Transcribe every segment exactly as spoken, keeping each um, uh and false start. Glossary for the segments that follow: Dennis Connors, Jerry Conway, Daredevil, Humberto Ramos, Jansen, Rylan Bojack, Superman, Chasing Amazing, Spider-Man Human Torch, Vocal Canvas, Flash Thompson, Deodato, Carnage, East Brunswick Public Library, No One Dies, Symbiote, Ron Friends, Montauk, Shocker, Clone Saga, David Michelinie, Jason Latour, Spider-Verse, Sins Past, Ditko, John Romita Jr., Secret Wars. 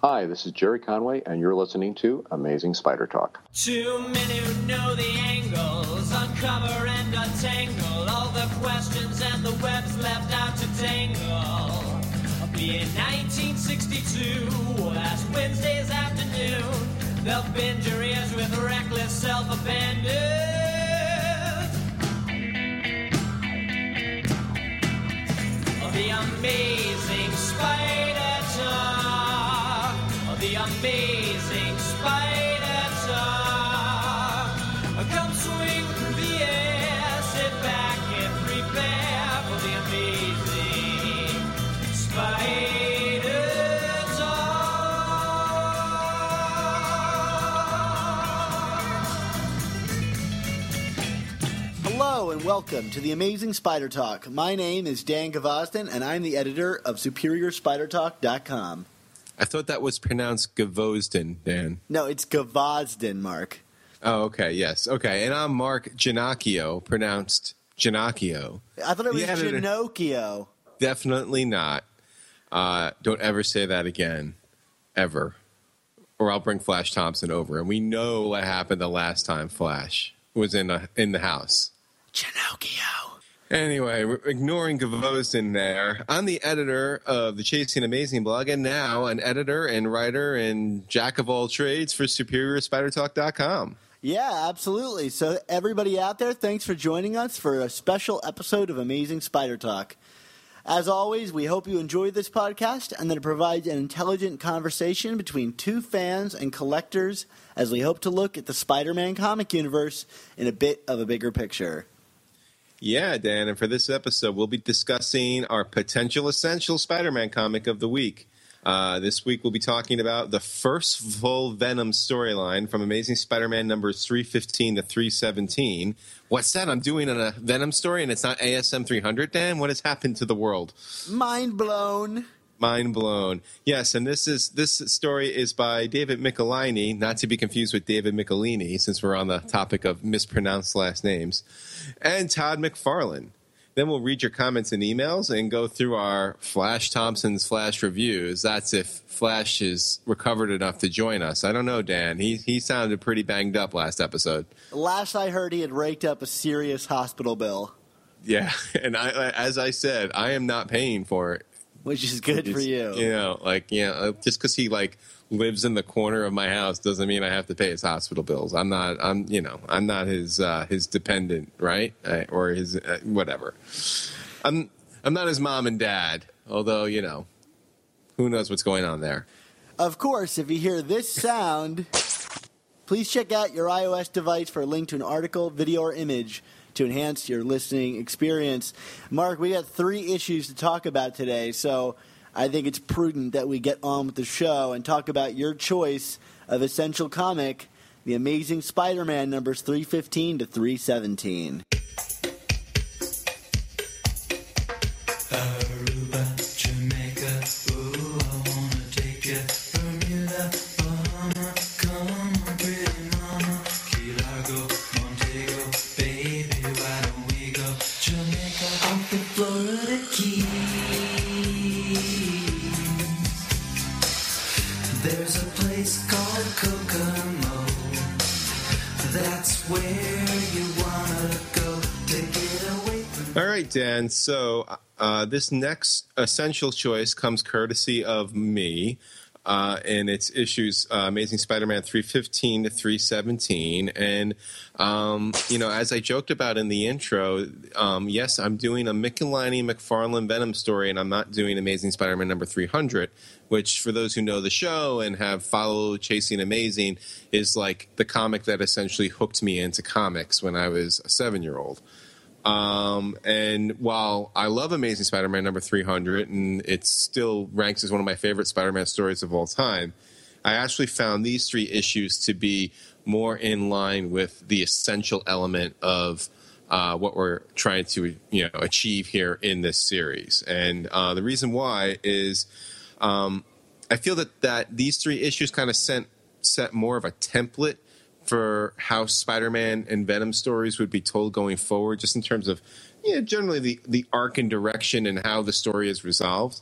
Hi, this is Jerry Conway, and you're listening to Amazing Spider Talk. Too many who know the angles, uncover and untangle all the questions and the webs left out to tangle. Be it nineteen sixty-two, last Wednesday's afternoon, they'll bend your ears with reckless self-abandon. The Amazing Spider-Talk, the Amazing Spider-Talk, come swing through the air, sit back and prepare for the Amazing Spider-Talk. Hello and welcome to the Amazing Spider-Talk. My name is Dan Gvozden, and I'm the editor of Superior Spider Talk dot com. I thought that was pronounced Gvozden, Dan. No, it's Gvozden, Mark. Oh, okay, yes. Okay, and I'm Mark Ginocchio, pronounced Ginocchio. I thought it was Ginocchio. Definitely not. Uh, don't ever say that again, ever, or I'll bring Flash Thompson over. And we know what happened the last time Flash was in, a, in the house. Ginocchio. Anyway, we're ignoring Gvozden there. I'm the editor of the Chasing Amazing blog, and now an editor and writer and jack of all trades for Superior Spider Talk dot com. Yeah, absolutely. So everybody out there, thanks for joining us for a special episode of Amazing Spider Talk. As always, we hope you enjoy this podcast and that it provides an intelligent conversation between two fans and collectors as we hope to look at the Spider-Man comic universe in a bit of a bigger picture. Yeah, Dan, and for this episode, we'll be discussing our potential essential Spider-Man comic of the week. Uh, this week, we'll be talking about the first full Venom storyline from Amazing Spider-Man numbers three fifteen to three seventeen. What's that? I'm doing a Venom story, and it's not A S M three hundred, Dan? What has happened to the world? Mind blown. Mind blown. Yes, and this is this story is by David Michelinie, not to be confused with David Michelinie, since we're on the topic of mispronounced last names, and Todd McFarlane. Then we'll read your comments and emails and go through our Flash Thompson's Flash reviews. That's if Flash is recovered enough to join us. I don't know, Dan. He he sounded pretty banged up last episode. Last I heard, he had raked up a serious hospital bill. Yeah, and I, as I said, I am not paying for it. Which is good for you. You know, like, yeah, just because he, like, lives in the corner of my house doesn't mean I have to pay his hospital bills. I'm not, I'm, you know, I'm not his uh, his dependent, right? I, or his uh, whatever. I'm, I'm not his mom and dad, although, you know, who knows what's going on there. Of course, if you hear this sound, please check out your iOS device for a link to an article, video, or image to enhance your listening experience. Mark, we got three issues to talk about today, so I think it's prudent that we get on with the show and talk about your choice of essential comic, The Amazing Spider-Man numbers three fifteen to three seventeen. Dan, so uh, this next essential choice comes courtesy of me, uh, and it's issues uh, Amazing Spider-Man three fifteen to three seventeen. And, um, you know, as I joked about in the intro, um, yes, I'm doing a Michelinie McFarlane Venom story, and I'm not doing Amazing Spider-Man number three hundred, which, for those who know the show and have followed Chasing Amazing, is like the comic that essentially hooked me into comics when I was a seven-year-old. Um, and while I love Amazing Spider-Man number three hundred, and it still ranks as one of my favorite Spider-Man stories of all time, I actually found these three issues to be more in line with the essential element of uh, what we're trying to, you know, achieve here in this series. And uh, the reason why is um, I feel that, that these three issues kind of sent, set more of a template for how Spider-Man and Venom stories would be told going forward, just in terms of, you know, generally the, the arc and direction and how the story is resolved.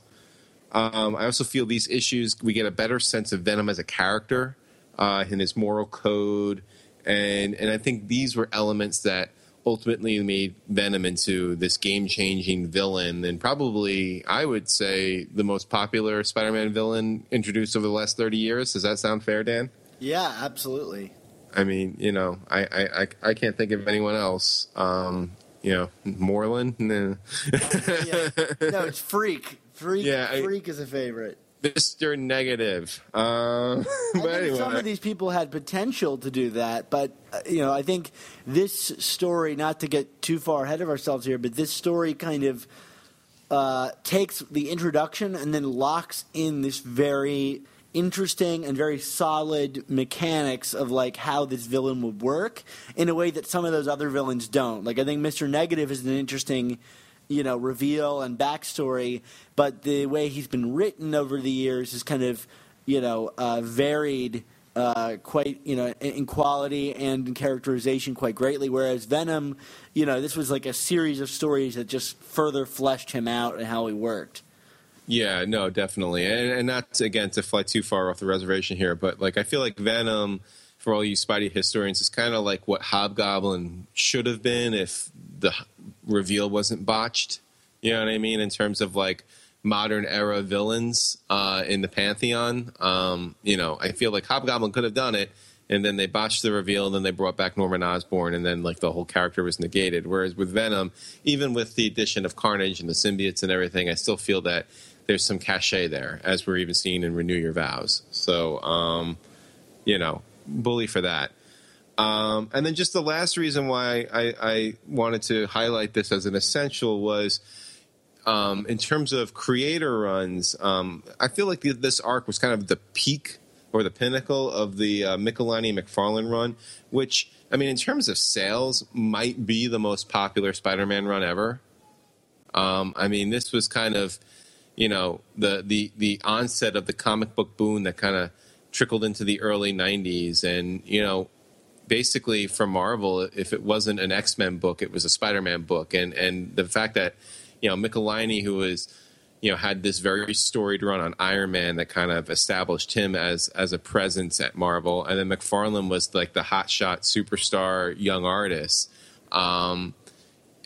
Um, I also feel these issues, we get a better sense of Venom as a character uh, and his moral code. And, and I think these were elements that ultimately made Venom into this game-changing villain, and probably, I would say, the most popular Spider-Man villain introduced over the last thirty years. Does that sound fair, Dan? Yeah, absolutely. I mean, you know, I I, I, I can't think of anyone else. Um, you know, Moreland? No. yeah. No, it's Freak. Freak, yeah, I, Freak is a favorite. Mister Negative. Uh, but anyway. Some of these people had potential to do that, but, uh, you know, I think this story, not to get too far ahead of ourselves here, but this story kind of uh, takes the introduction and then locks in this very interesting and very solid mechanics of, like, how this villain would work in a way that some of those other villains don't. Like, I think Mister Negative is an interesting, you know, reveal and backstory, but the way he's been written over the years is kind of, you know, uh, varied uh, quite, you know, in quality and in characterization quite greatly, whereas Venom, you know, this was like a series of stories that just further fleshed him out and how he worked. Yeah, no, definitely. And, and not, again, to fly too far off the reservation here, but, like, I feel like Venom, for all you Spidey historians, is kind of like what Hobgoblin should have been if the reveal wasn't botched, you know what I mean, in terms of, like, modern era villains uh, in the pantheon. Um, you know, I feel like Hobgoblin could have done it, and then they botched the reveal, and then they brought back Norman Osborn, and then, like, the whole character was negated. Whereas with Venom, even with the addition of Carnage and the symbiotes and everything, I still feel that there's some cachet there, as we're even seeing in Renew Your Vows. So, um, you know, bully for that. Um, and then just the last reason why I, I wanted to highlight this as an essential was um, in terms of creator runs, um, I feel like the, this arc was kind of the peak or the pinnacle of the uh, Michelinie-McFarlane run, which, I mean, in terms of sales, might be the most popular Spider-Man run ever. Um, I mean, this was kind of, you know, the, the, the onset of the comic book boom that kind of trickled into the early nineties. And, you know, basically for Marvel, if it wasn't an X-Men book, it was a Spider-Man book. And and the fact that, you know, Michelinie, who was, you know, had this very storied run on Iron Man that kind of established him as as a presence at Marvel. And then McFarlane was like the hotshot superstar young artist. Um,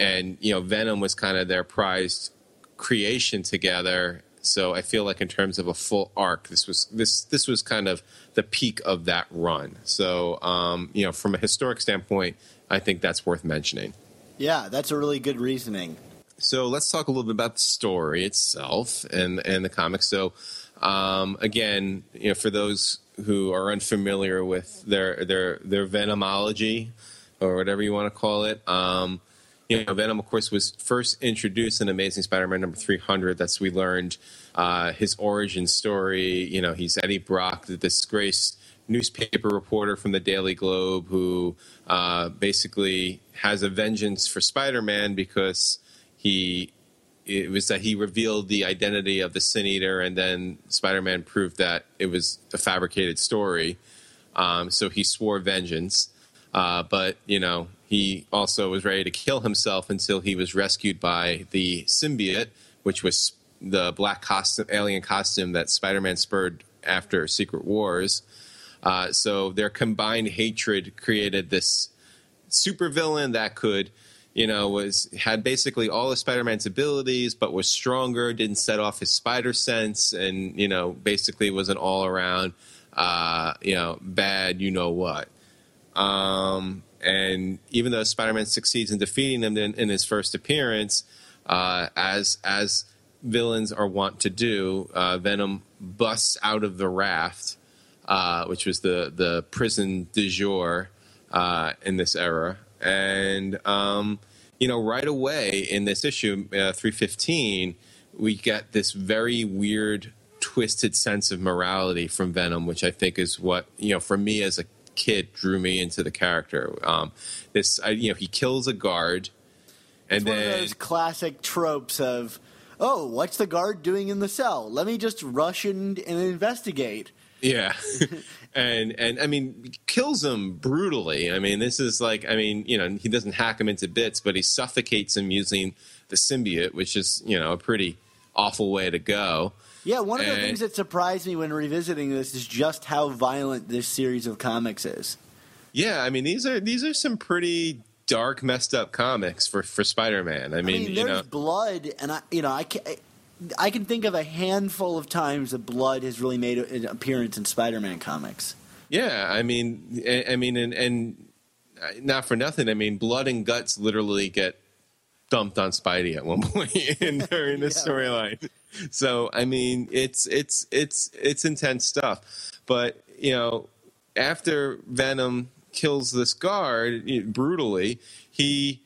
and, you know, Venom was kind of their prized creation together. So I feel like in terms of a full arc, this was this this was kind of the peak of that run. So, um, you know, from a historic standpoint, I think that's worth mentioning. Yeah, that's a really good reasoning. So let's talk a little bit about the story itself and and the comics. So, um, again, you know, for those who are unfamiliar with their their their Venomology or whatever you want to call it. Um, You know, Venom, of course, was first introduced in Amazing Spider-Man number three hundred. That's we learned uh, his origin story. You know, he's Eddie Brock, the disgraced newspaper reporter from the Daily Globe who uh, basically has a vengeance for Spider-Man because he it was that he revealed the identity of the Sin Eater, and then Spider-Man proved that it was a fabricated story. Um, so he swore vengeance. Uh, but, you know, he also was ready to kill himself until he was rescued by the symbiote, which was the black costume, alien costume that Spider-Man spurred after Secret Wars. Uh, so their combined hatred created this supervillain that could, you know, was had basically all of Spider-Man's abilities, but was stronger, didn't set off his spider sense, and, you know, basically was an all-around, uh, you know, bad you-know-what. Um, and even though Spider-Man succeeds in defeating them in, in his first appearance, uh, as as villains are wont to do, uh, Venom busts out of the raft, uh, which was the, the prison du jour uh, in this era. And, um, you know, right away in this issue, uh, three fifteen, we get this very weird, twisted sense of morality from Venom, which I think is what, you know, for me as a kid drew me into the character. Um, this, I, you know, he kills a guard, and it's then one of those classic tropes of, oh, what's the guard doing in the cell? Let me just rush in and investigate. Yeah, and and I mean, kills him brutally. I mean, this is like, I mean, you know, he doesn't hack him into bits, but he suffocates him using the symbiote, which is, you know, a pretty awful way to go. Yeah, one of the and, things that surprised me when revisiting this is just how violent this series of comics is. Yeah, I mean, these are these are some pretty dark, messed up comics for, for Spider-Man. I, I mean, mean, there's you know, blood, and I, you know, I can, I can think of a handful of times that blood has really made an appearance in Spider-Man comics. Yeah, I mean, I, I mean, and, and not for nothing. I mean, blood and guts literally get dumped on Spidey at one point in during the yeah. storyline. So, I mean, it's it's it's it's intense stuff. But you know, after Venom kills this guard brutally, he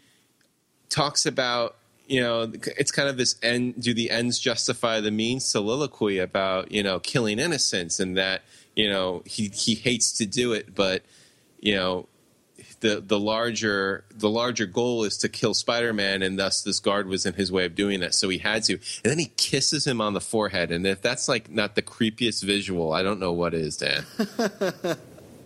talks about, you know, it's kind of this end, do the ends justify the means soliloquy about, you know, killing innocents, and that, you know, he, he hates to do it, but, you know, the the larger the larger goal is to kill Spider-Man, and thus this guard was in his way of doing that, so he had to. And then he kisses him on the forehead, and if that's like not the creepiest visual, I don't know what is, Dan.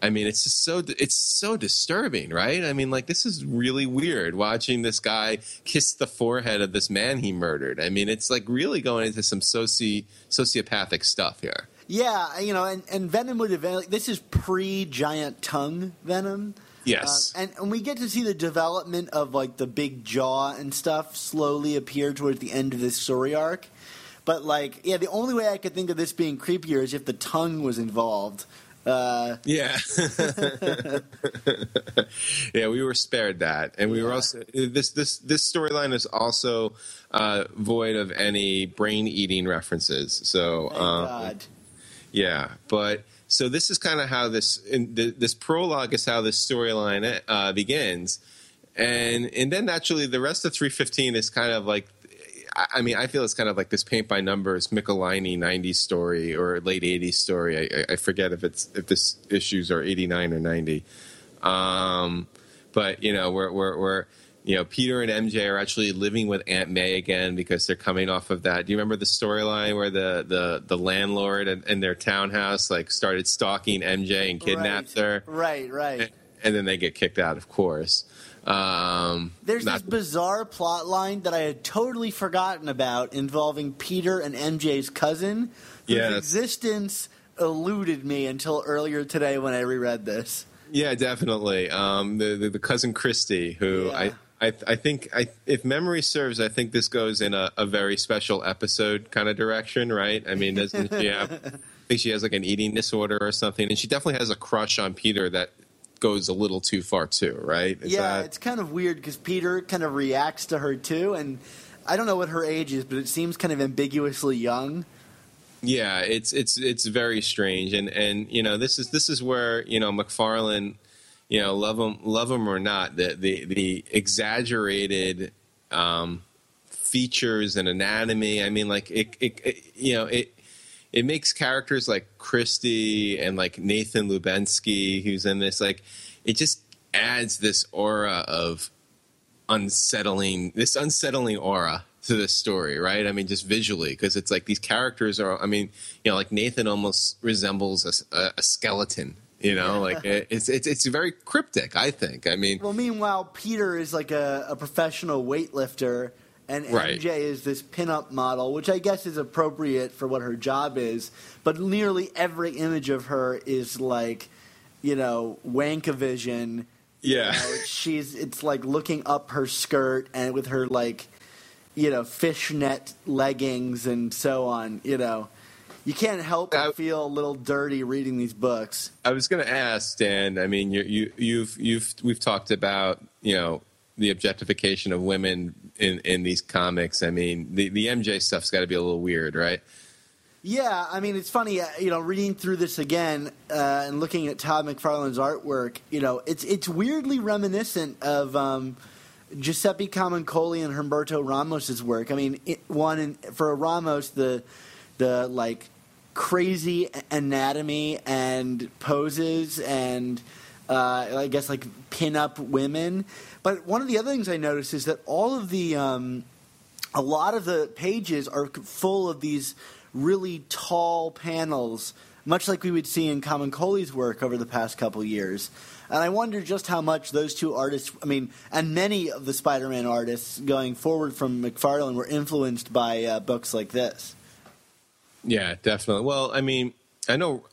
I mean, it's just so it's so disturbing, right? I mean, like, this is really weird, watching this guy kiss the forehead of this man he murdered. I mean, it's like really going into some soci sociopathic stuff here. Yeah, you know, and, and Venom would eventually, this is pre-giant tongue Venom. Yes. Uh, and, and we get to see the development of, like, the big jaw and stuff slowly appear towards the end of this story arc. But, like, yeah, the only way I could think of this being creepier is if the tongue was involved. Uh. Yeah. Yeah, we were spared that. And we yeah. were also – this this, this storyline is also uh, void of any brain-eating references. So, Thank um, God. Yeah, but – so this is kind of how this in the, this prologue is how this storyline uh, begins, and and then naturally the rest of three fifteen is kind of like, I mean, I feel it's kind of like this paint by numbers Michelinie nineties story or late eighties story. I, I forget if it's if this issues are eighty-nine or ninety, um, but you know we're we're we're you know Peter and M J are actually living with Aunt May again because they're coming off of that. Do you remember the storyline where the the, the landlord in, in their townhouse like started stalking M J and kidnapped right. her? Right, right. And, and then they get kicked out, of course. Um, There's not- this bizarre plot line that I had totally forgotten about involving Peter and M J's cousin, whose yes. existence eluded me until earlier today when I reread this. Yeah, definitely. Um, the, the the cousin Christy, who yeah. I. I, I think, I, if memory serves, I think this goes in a, a very special episode kind of direction, right? I mean, doesn't she have, I think she has like an eating disorder or something, and she definitely has a crush on Peter that goes a little too far too, right? Is yeah, that... it's kind of weird because Peter kind of reacts to her too, and I don't know what her age is, but it seems kind of ambiguously young. Yeah, it's it's it's very strange, and and you know this is this is where you know McFarlane. You know, love them, love them or not, the the, the exaggerated um, features and anatomy. I mean, like it, it, it, you know, it it makes characters like Christy and like Nathan Lubensky, who's in this, like it just adds this aura of unsettling, this unsettling aura to this story, right? I mean, just visually, because it's like these characters are. I mean, you know, like Nathan almost resembles a, a, a skeleton. You know, like it, it's it's it's very cryptic, I think. I mean, well, meanwhile, Peter is like a, a professional weightlifter, and M J right. is this pinup model, which I guess is appropriate for what her job is. But nearly every image of her is like, you know, Wankavision. Yeah, you know, she's it's like looking up her skirt and with her like, you know, fishnet leggings and so on. You know. You can't help but feel a little dirty reading these books. I was going to ask, Dan. I mean, you, you, you've you've we've talked about you know the objectification of women in, in these comics. I mean, the, the M J stuff's got to be a little weird, right? Yeah, I mean, it's funny. You know, reading through this again uh, and looking at Todd McFarlane's artwork, you know, it's it's weirdly reminiscent of um, Giuseppe Camuncoli and Humberto Ramos's work. I mean, it, one in, for Ramos the the like crazy anatomy and poses and uh, I guess like pin-up women. But one of the other things I noticed is that all of the um, a lot of the pages are full of these really tall panels, much like we would see in Camuncoli's work over the past couple years. And I wonder just how much those two artists, I mean, and many of the Spider-Man artists going forward from McFarlane were influenced by uh, books like this. Yeah, definitely. Well, I mean, I know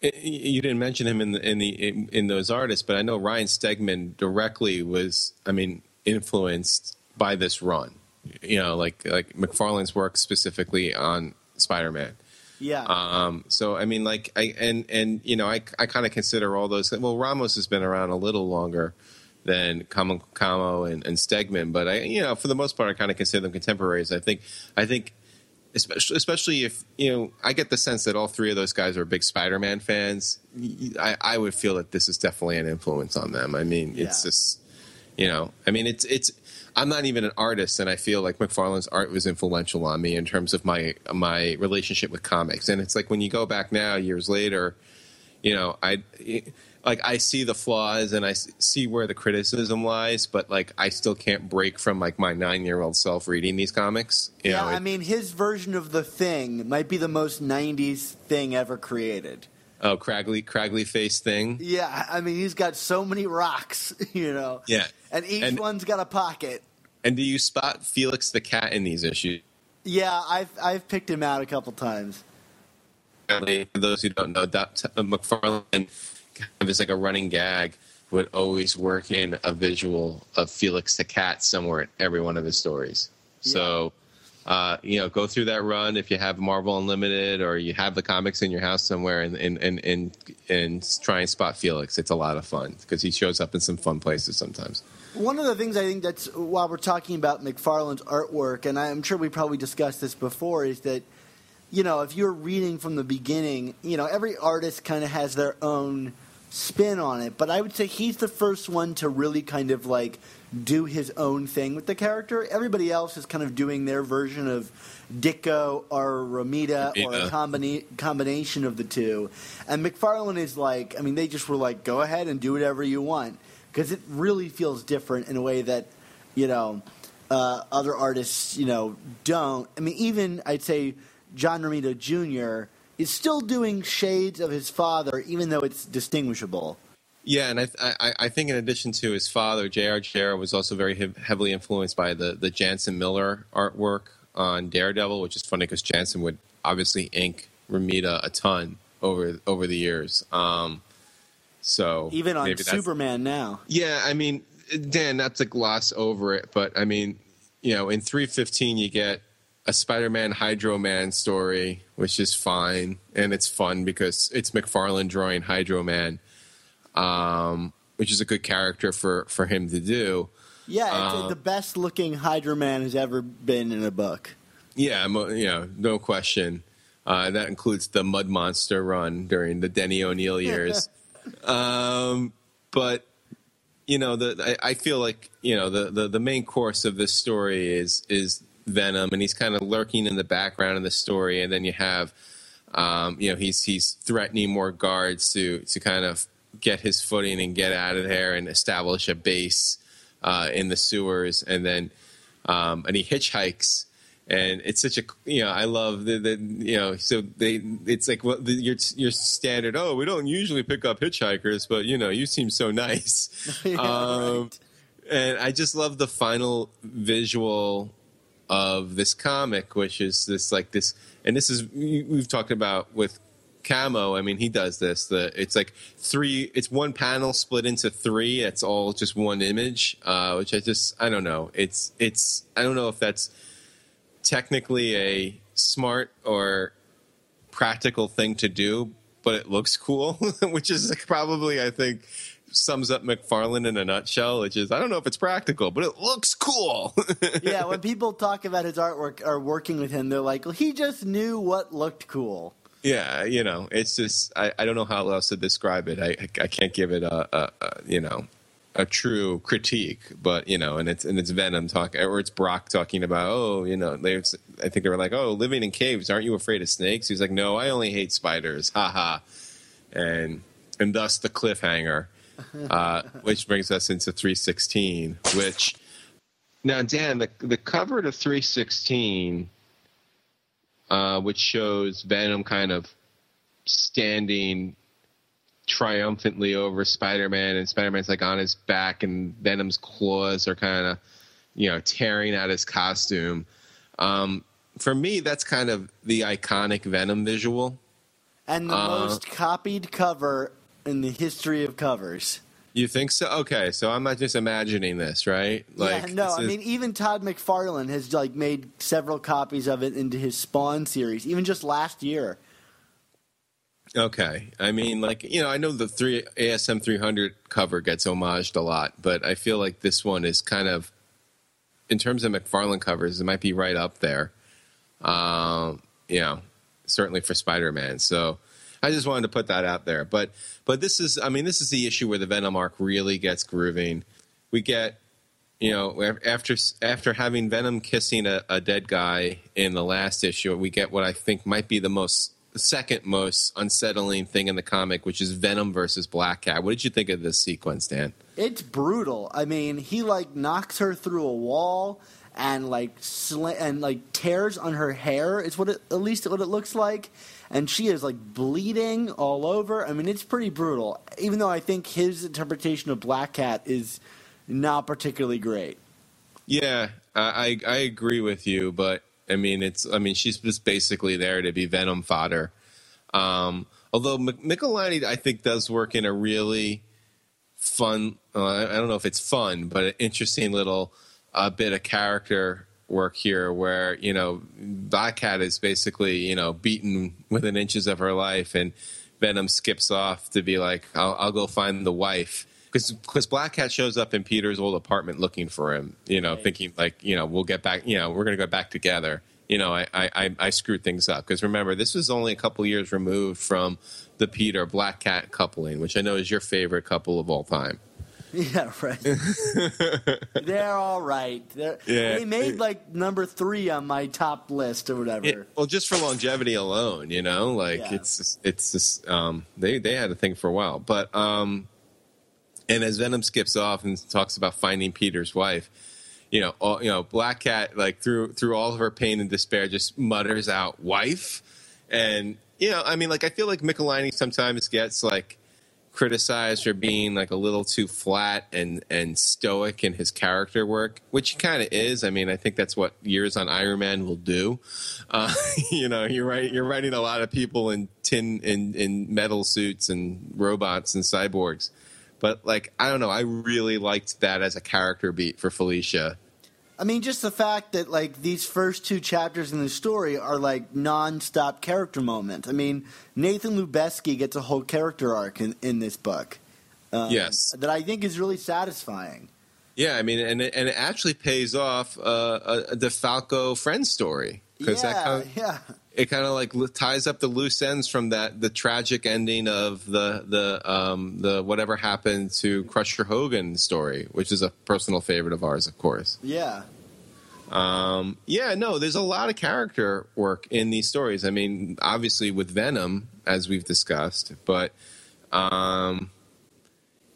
you didn't mention him in the in the in, in those artists, but I know Ryan Stegman directly was, I mean, influenced by this run. You know, like like McFarlane's work specifically on Spider-Man. Yeah. Um, so I mean, like I and and you know, I I kind of consider all those. Well, Ramos has been around a little longer than Camo, Camo and, and Stegman, but I you know for the most part I kind of consider them contemporaries. I think I think. Especially, especially if, you know, I get the sense that all three of those guys are big Spider-Man fans. I, I would feel that this is definitely an influence on them. I mean, yeah. it's just, you know, I mean, it's, it's, I'm not even an artist, and I feel like McFarlane's art was influential on me in terms of my, my relationship with comics. And it's like, when you go back now, years later, you know, I, it, like, I see the flaws and I see where the criticism lies, but, like, I still can't break from, like, my nine-year-old self reading these comics. You yeah, know, it, I mean, his version of The Thing might be the most nineties thing ever created. Oh, Craggly, Craggly Face Thing? Yeah, I mean, he's got so many rocks, you know. Yeah. And each and, one's got a pocket. And do you spot Felix the Cat in these issues? Yeah, I've, I've picked him out a couple times. For those who don't know, McFarlane kind of is like a running gag, would always work in a visual of Felix the Cat somewhere in every one of his stories. Yeah. So, uh, you know, go through that run if you have Marvel Unlimited or you have the comics in your house somewhere, and and and and, and try and spot Felix. It's a lot of fun because he shows up in some fun places sometimes. One of the things I think that's, while we're talking about McFarlane's artwork, and I'm sure we probably discussed this before, is that, you know, if you're reading from the beginning, you know, every artist kind of has their own spin on it, but I would say he's the first one to really kind of like do his own thing with the character. Everybody else is kind of doing their version of Ditko or Romita, Romita. or a combina- combination of the two. And McFarlane is like, I mean, they just were like, go ahead and do whatever you want, because it really feels different in a way that, you know, uh, other artists, you know, don't. I mean, even I'd say John Romita Junior is still doing shades of his father, even though it's distinguishable. Yeah, and I, I, I think in addition to his father, J R J R was also very he- heavily influenced by the, the Jansen Miller artwork on Daredevil, which is funny because Jansen would obviously ink Romita a ton over over the years. Um, so even on Superman now. Yeah, I mean, Dan, not to gloss over it, but I mean, you know, in three fifteen you get a Spider-Man Hydro-Man story, which is fine, and it's fun because it's McFarlane drawing Hydro-Man, um, which is a good character for, for him to do. Yeah, it's um, like the best-looking Hydro-Man has ever been in a book. Yeah, you know, no question. Uh, that includes the Mud Monster run during the Denny O'Neil years. um, but... You know, the I, I feel like, you know, the, the, the main course of this story is is Venom, and he's kind of lurking in the background of the story. And then you have, um, you know, he's he's threatening more guards to to kind of get his footing and get out of there and establish a base uh, in the sewers. And then um, and he hitchhikes. And it's such a, you know, I love the, the you know, so they, it's like well, the, your your standard, oh, we don't usually pick up hitchhikers, but, you know, you seem so nice. yeah, um, right. And I just love the final visual of this comic, which is this, like this, and this is, we've talked about with Camo, I mean, he does this. The It's like three, it's one panel split into three. It's all just one image, uh, which I just, I don't know. It's, it's, I don't know if that's technically a smart or practical thing to do, but it looks cool, which is probably, I think, sums up McFarlane in a nutshell, which is, I don't know if it's practical, but it looks cool. Yeah, when people talk about his artwork or working with him, they're like, well, he just knew what looked cool. Yeah, you know, it's just, I, I don't know how else to describe it. I I can't give it a, a, a you know, a true critique, but, you know, and it's and it's Venom talking, or it's Brock talking about, oh, you know, they I think they were like, oh, living in caves, aren't you afraid of snakes? He's like, no, I only hate spiders, haha. And and thus the cliffhanger, uh, which brings us into three sixteen, which, now, Dan, the, the cover to three sixteen, uh, which shows Venom kind of standing triumphantly over Spider-Man, and Spider-Man's like on his back, and Venom's claws are kind of, you know, tearing out his costume. Um, for me, that's kind of the iconic Venom visual. And the uh, most copied cover in the history of covers. You think so? Okay, so I'm not just imagining this, right? Like, yeah, no, is... I mean, even Todd McFarlane has like made several copies of it into his Spawn series, even just last year. Okay, I mean, like, you know, I know the three A S M three hundred cover gets homaged a lot, but I feel like this one is kind of, in terms of McFarlane covers, it might be right up there. Um, you know, certainly for Spider-Man. So I just wanted to put that out there. But but this is, I mean, this is the issue where the Venom arc really gets grooving. We get, you know, after after having Venom kissing a, a dead guy in the last issue, we get what I think might be the most the second most unsettling thing in the comic, which is Venom versus Black Cat. What did you think of this sequence, Dan? It's brutal. I mean, he like knocks her through a wall and like sl- and like tears on her hair. It's what it, at least what it looks like, and she is like bleeding all over. I mean, it's pretty brutal. Even though I think his interpretation of Black Cat is not particularly great. Yeah, I I agree with you, but. I mean, it's. I mean, she's just basically there to be Venom fodder. Um, although Michelinie, I think, does work in a really fun. Uh, I don't know if it's fun, but an interesting little uh, bit of character work here, where you know, Black Cat is basically you know beaten within inches of her life, and Venom skips off to be like, "I'll, I'll go find the wife," because because Black Cat shows up in Peter's old apartment looking for him, you know, right. Thinking like, you know, we'll get back, you know, we're gonna go back together. You know, I I, I screwed things up because remember this was only a couple years removed from the Peter Black Cat coupling, which I know is your favorite couple of all time. Yeah, right. They're all right. They're, yeah. They made like number three on my top list or whatever. It, well, just for longevity alone, you know, like yeah. it's it's just, um they they had a thing for a while, but um. And as Venom skips off and talks about finding Peter's wife, you know, all, you know, Black Cat, like through through all of her pain and despair, just mutters out "wife," and you know, I mean, like I feel like Michelinie sometimes gets like criticized for being like a little too flat and and stoic in his character work, which he kind of is. I mean, I think that's what years on Iron Man will do. Uh, you know, you're right. You're writing a lot of people in tin in in metal suits and robots and cyborgs. But, like, I don't know. I really liked that as a character beat for Felicia. I mean, just the fact that, like, these first two chapters in the story are, like, nonstop character moments. I mean, Nathan Lubensky gets a whole character arc in, in this book. Um, yes. That I think is really satisfying. Yeah, I mean, and it, and it actually pays off uh, a, a DeFalco friend story. Because yeah, that kind of, yeah. It kind of like ties up the loose ends from that the tragic ending of the the um, the whatever happened to Crusher Hogan story, which is a personal favorite of ours, of course. Yeah. Um, yeah. No, there's a lot of character work in these stories. I mean, obviously with Venom, as we've discussed, but um,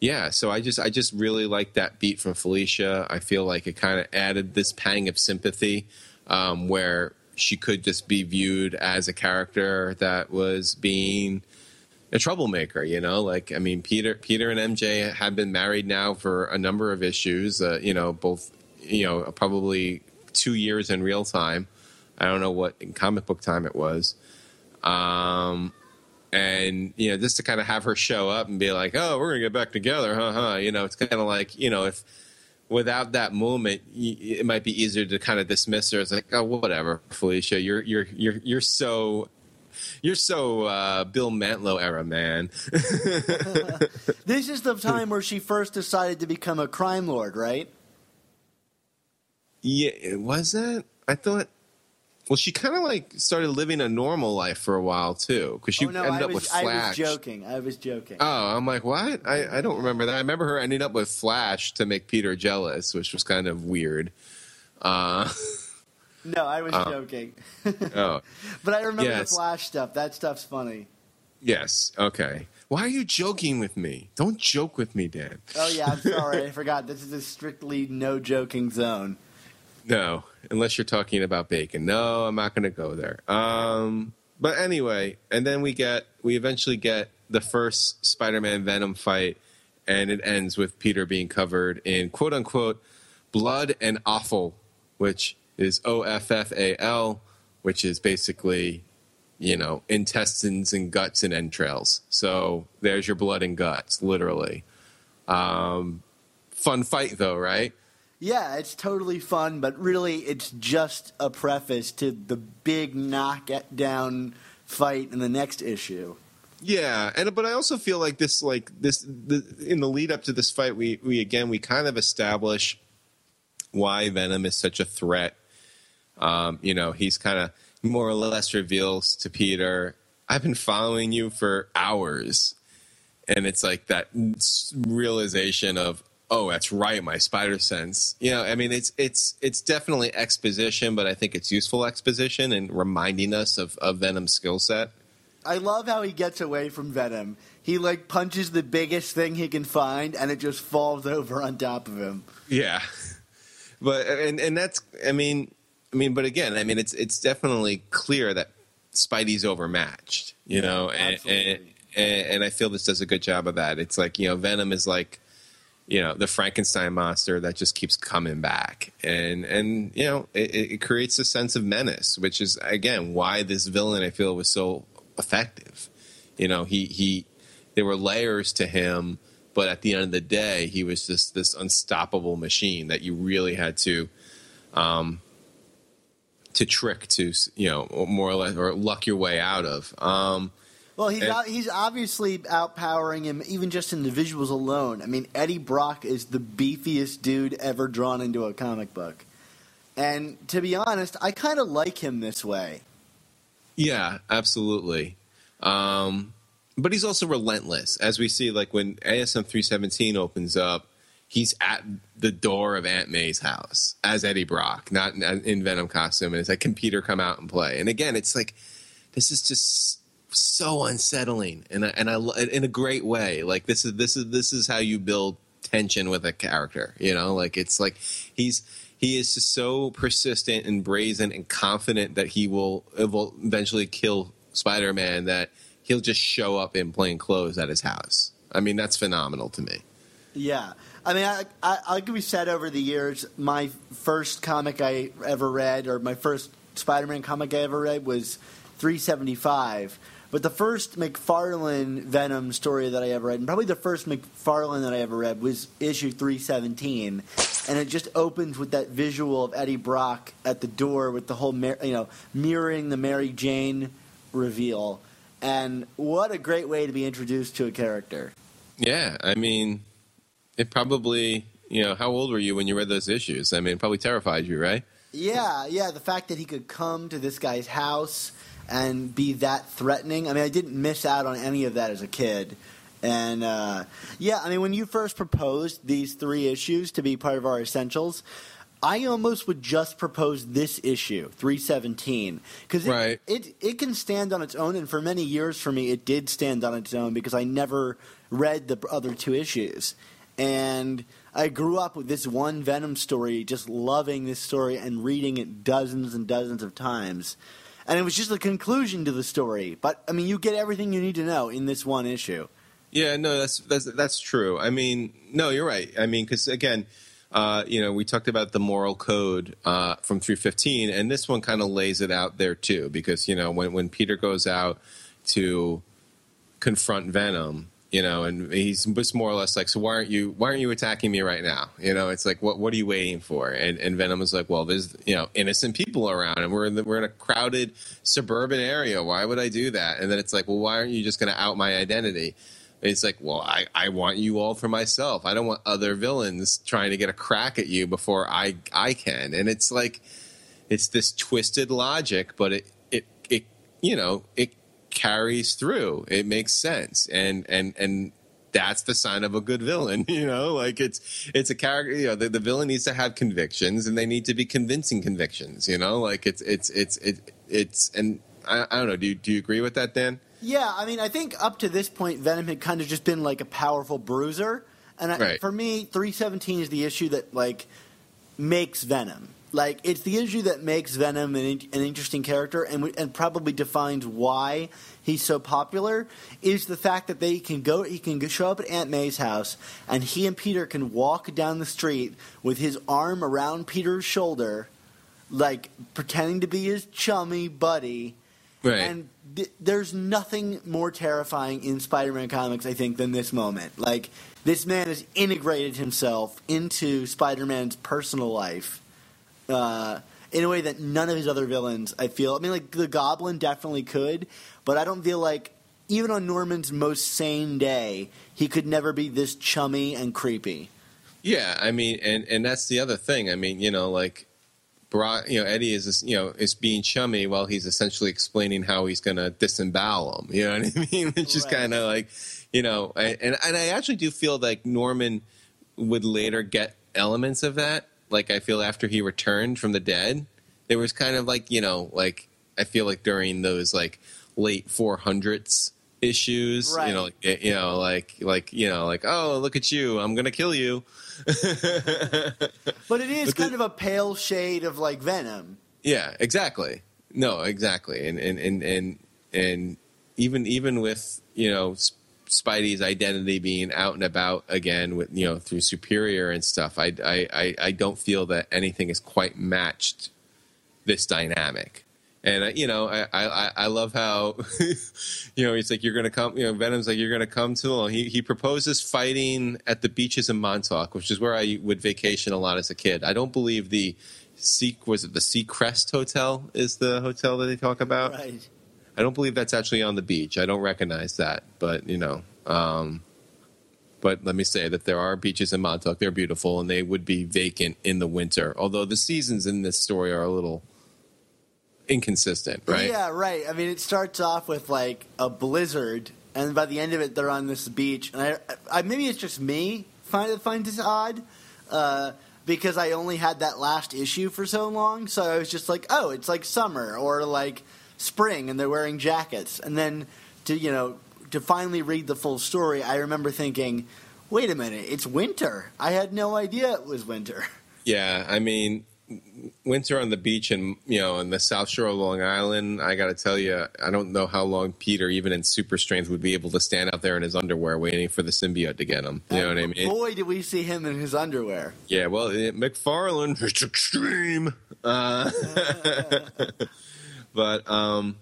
yeah. So I just I just really like that beat from Felicia. I feel like it kind of added this pang of sympathy um, where. She could just be viewed as a character that was being a troublemaker, you know? Like, I mean, Peter Peter and M J have been married now for a number of issues, uh, you know, both, you know, probably two years in real time. I don't know what in comic book time it was. Um, and, you know, just to kind of have her show up and be like, oh, we're going to get back together, huh-huh. You know, it's kind of like, you know, if... Without that moment, it might be easier to kind of dismiss her as like, oh, whatever, Felicia, you're you're you're you're so you're so uh, Bill Mantlo era, man. This is the time where she first decided to become a crime lord, right? Yeah, was that? I thought. Well, she kind of like started living a normal life for a while too, because she oh, no, ended I up was, with Flash. I was joking. I was joking. Oh, I'm like, what? I, I don't remember that. I remember her ending up with Flash to make Peter jealous, which was kind of weird. Uh, no, I was uh, joking. Oh, but I remember yes. the Flash stuff. That stuff's funny. Yes. Okay. Why are you joking with me? Don't joke with me, Dan. Oh yeah, I'm sorry. I forgot. This is a strictly no joking zone. No, unless you're talking about bacon. No, I'm not going to go there. Um, but anyway, and then we get we eventually get the first Spider-Man Venom fight, and it ends with Peter being covered in quote unquote blood and offal, which is O F F A L, which is basically, you know, intestines and guts and entrails. So there's your blood and guts, literally. Um, fun fight, though, right? Yeah, it's totally fun, but really it's just a preface to the big knockdown fight in the next issue. Yeah, and but I also feel like this, like this, the, in the lead up to this fight, we we again we kind of establish why Venom is such a threat. Um, you know, he's kind of more or less reveals to Peter, "I've been following you for hours," and it's like that realization of, "Oh, that's right, my spider sense." You know, I mean, it's it's it's definitely exposition, but I think it's useful exposition and reminding us of, of Venom's skill set. I love how he gets away from Venom. He, like, punches the biggest thing he can find, and it just falls over on top of him. Yeah. But, and, and that's, I mean, I mean, but again, I mean, it's it's definitely clear that Spidey's overmatched, you yeah, know, and, and, and and I feel this does a good job of that. It's like, you know, Venom is like, you know, the Frankenstein monster that just keeps coming back. And, and you know, it, it creates a sense of menace, which is, again, why this villain, I feel, was so effective. You know, he, he there were layers to him, but at the end of the day, he was just this unstoppable machine that you really had to um to trick to, you know, more or less, or luck your way out of. Um well, he's and, out, he's obviously outpowering him even just in the visuals alone. I mean, Eddie Brock is the beefiest dude ever drawn into a comic book. And to be honest, I kind of like him this way. Yeah, absolutely. Um, but he's also relentless. As we see, like, when A S M three seventeen opens up, he's at the door of Aunt May's house as Eddie Brock, not in, in Venom costume. And it's like, can Peter come out and play? And again, it's like, this is just so unsettling, and I, and I in a great way. Like, this is this is this is how you build tension with a character, you know? Like, it's like he's. He is just so persistent and brazen and confident that he will eventually kill Spider-Man that he'll just show up in plain clothes at his house. I mean, that's phenomenal to me. Yeah. I mean, I, I, like we said over the years, my first comic I ever read, or my first Spider-Man comic I ever read, was three seventy-five. But the first McFarlane Venom story that I ever read, and probably the first McFarlane that I ever read, was issue three seventeen. And it just opens with that visual of Eddie Brock at the door with the whole, you know, mirroring the Mary Jane reveal. And what a great way to be introduced to a character. Yeah, I mean, it probably, you know, how old were you when you read those issues? I mean, it probably terrified you, right? Yeah, yeah, the fact that he could come to this guy's house and be that threatening. I mean, I didn't miss out on any of that as a kid. And, uh, yeah, I mean, when you first proposed these three issues to be part of our essentials, I almost would just propose this issue, three seventeen. Because it, right. it, it can stand on its own, and for many years for me, it did stand on its own because I never read the other two issues. And I grew up with this one Venom story, just loving this story and reading it dozens and dozens of times. And it was just the conclusion to the story. But, I mean, you get everything you need to know in this one issue. Yeah, no, that's that's that's true. I mean, no, you're right. I mean, because, again, uh, you know, we talked about the moral code uh, from three fifteen, and this one kind of lays it out there, too. Because, you know, when, when Peter goes out to confront Venom, you know, and he's just more or less like, so why aren't you why aren't you attacking me right now? You know, it's like, what what are you waiting for? And and Venom is like, well, there's, you know, innocent people around, and we're in the, we're in a crowded suburban area. Why would I do that? And then it's like, well, why aren't you just going to out my identity? It's like, well, I, I want you all for myself. I don't want other villains trying to get a crack at you before I I can. And it's like, it's this twisted logic, but it it, it you know, it carries through. It makes sense. And and and that's the sign of a good villain, you know? Like, it's it's a character, you know, the, the villain needs to have convictions, and they need to be convincing convictions, you know? Like, it's it's it's it, it's and I, I don't know, do you, do you agree with that, Dan? Yeah, I mean, I think up to this point, Venom had kind of just been like a powerful bruiser. And I, right. for me, three seventeen is the issue that, like, makes Venom. Like, it's the issue that makes Venom an, an interesting character, and and probably defines why he's so popular, is the fact that they can go, he can show up at Aunt May's house, and he and Peter can walk down the street with his arm around Peter's shoulder, like pretending to be his chummy buddy. Right. And th- there's nothing more terrifying in Spider-Man comics, I think, than this moment. Like, this man has integrated himself into Spider-Man's personal life uh, in a way that none of his other villains, I feel. I mean, like, the Goblin definitely could, but I don't feel like, even on Norman's most sane day, he could never be this chummy and creepy. Yeah, I mean, and, and that's the other thing. I mean, you know, like... Brock, you know, Eddie is, you know, is being chummy while he's essentially explaining how he's going to disembowel him. You know what I mean? It's just right. kind of like, you know, I, and and I actually do feel like Norman would later get elements of that. Like, I feel after he returned from the dead, there was kind of like, you know, like I feel like during those like late four hundreds issues, right. you know, like, you know, like like you know, like oh, look at you, I'm gonna kill you. But it is but kind the, of a pale shade of like Venom. Yeah, exactly. No, exactly. And and and and, and even even with you know Spidey's identity being out and about again with you know through Superior and stuff, I I I, I don't feel that anything is quite matched this dynamic. And, you know, I, I, I love how, you know, he's like, you're going to come, you know, Venom's like, you're going to come to, he he proposes fighting at the beaches in Montauk, which is where I would vacation a lot as a kid. I don't believe the, was it the Seacrest Hotel is the hotel that they talk about? Right. I don't believe that's actually on the beach. I don't recognize that, but, you know, um, but let me say that there are beaches in Montauk. They're beautiful, and they would be vacant in the winter, although the seasons in this story are a little... inconsistent, right? Yeah, right. I mean, it starts off with like a blizzard, and by the end of it, they're on this beach. And I, I maybe it's just me find find this odd uh, because I only had that last issue for so long, so I was just like, oh, it's like summer or like spring, and they're wearing jackets. And then to you know to finally read the full story, I remember thinking, wait a minute, it's winter. I had no idea it was winter. Yeah, I mean. Winter on the beach and, you know, in the South Shore of Long Island, I got to tell you, I don't know how long Peter, even in super strength, would be able to stand out there in his underwear waiting for the symbiote to get him. You know what I mean? Boy, did we see him in his underwear. Yeah, well, McFarlane, it's extreme. Uh, but, um,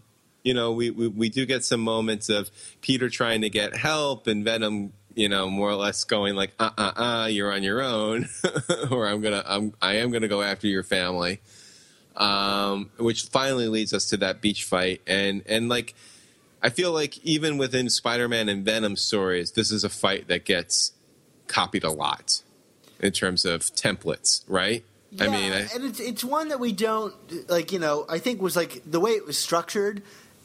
you know, we, we, we do get some moments of Peter trying to get help and Venom you know, more or less going like, uh, uh, uh, you're on your own, or I'm going to, I'm, I am going to go after your family. Um, which finally leads us to that beach fight. And, and like, I feel like even within Spider-Man and Venom stories, this is a fight that gets copied a lot in terms of templates, right? Yeah, I mean, I, and it's, it's one that we don't like, you know, I think was like the way it was structured.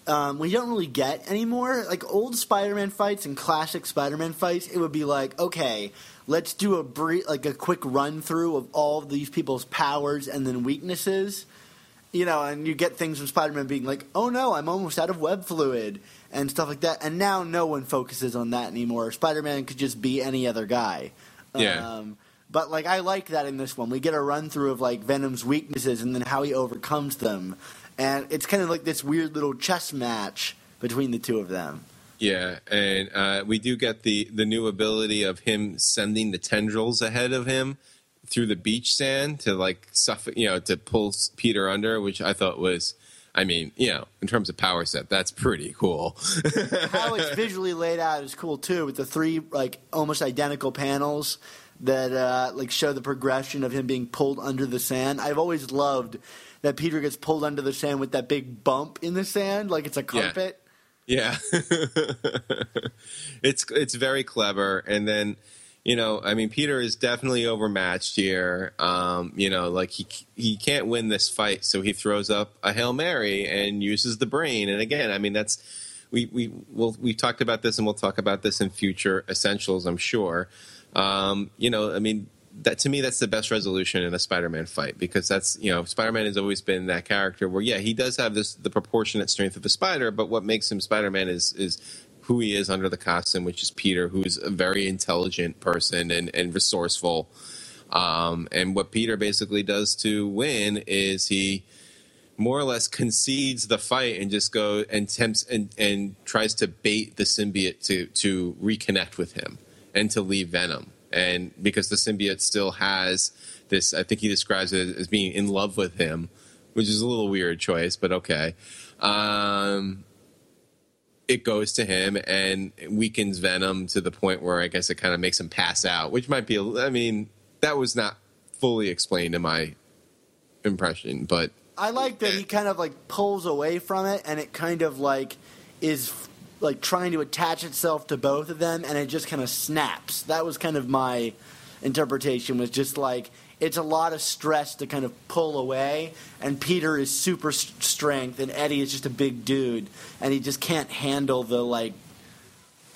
Um, we don't really get anymore. Like, old Spider-Man fights and classic Spider-Man fights, it would be like, okay, let's do a brief, like a quick run-through of all of these people's powers and then weaknesses. You know, and you get things from Spider-Man being like, oh no, I'm almost out of web fluid and stuff like that. And now no one focuses on that anymore. Spider-Man could just be any other guy. Yeah. Um, but, like, I like that in this one. We get a run-through of, like, Venom's weaknesses and then how he overcomes them. And it's kind of like this weird little chess match between the two of them. Yeah, and uh, we do get the, the new ability of him sending the tendrils ahead of him through the beach sand to, like, suff- you know, to pull Peter under, which I thought was, I mean, you know, in terms of power set, that's pretty cool. How it's visually laid out is cool, too, with the three, like, almost identical panels that, uh, like, show the progression of him being pulled under the sand. I've always loved... that Peter gets pulled under the sand with that big bump in the sand, like it's a carpet. Yeah, yeah. it's it's very clever. And then, you know, I mean, Peter is definitely overmatched here. Um, you know, like he he can't win this fight, so he throws up a Hail Mary and uses the brain. And again, I mean, that's we we we'll, we've talked about this, and we'll talk about this in future essentials, I'm sure. Um, you know, I mean. That to me, that's the best resolution in a Spider-Man fight because that's, you know, Spider-Man has always been that character where, yeah, he does have this the proportionate strength of a spider, but what makes him Spider-Man is is who he is under the costume, which is Peter, who is a very intelligent person and, and resourceful. Um, and what Peter basically does to win is he more or less concedes the fight and just go and tempts and, and tries to bait the symbiote to, to reconnect with him and to leave Venom. And because the symbiote still has this, I think he describes it as being in love with him, which is a little weird choice, but okay. Um, it goes to him and weakens Venom to the point where I guess it kind of makes him pass out, which might be, a, I mean, that was not fully explained in my impression, but. I like that he kind of like pulls away from it and it kind of like is like trying to attach itself to both of them and it just kind of snaps. That was kind of my interpretation, was just like it's a lot of stress to kind of pull away, and Peter is super strength and Eddie is just a big dude and he just can't handle the like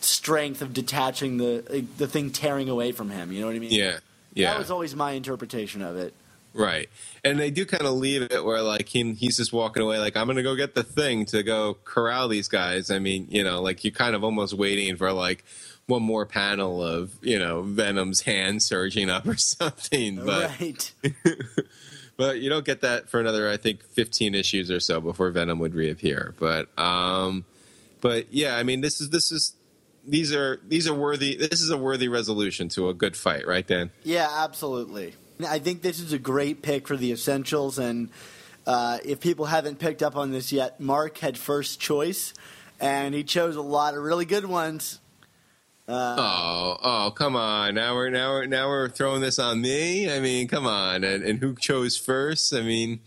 strength of detaching the the thing tearing away from him. You know what I mean? Yeah, yeah. That was always my interpretation of it. Right. And they do kind of leave it where, like, he, he's just walking away, like, I'm going to go get the thing to go corral these guys. I mean, you know, like, you're kind of almost waiting for, like, one more panel of, you know, Venom's hand surging up or something. But, right. But you don't get that for another, I think, fifteen issues or so before Venom would reappear. But, um, but yeah, I mean, this is, this is, these are, these are worthy, this is a worthy resolution to a good fight, right, Dan? Yeah, absolutely. I think this is a great pick for the Essentials, and uh, if people haven't picked up on this yet, Mark had first choice, and he chose a lot of really good ones. Uh, oh, oh, come on! Now we're now we're, now we're throwing this on me. I mean, come on! And, and who chose first? I mean,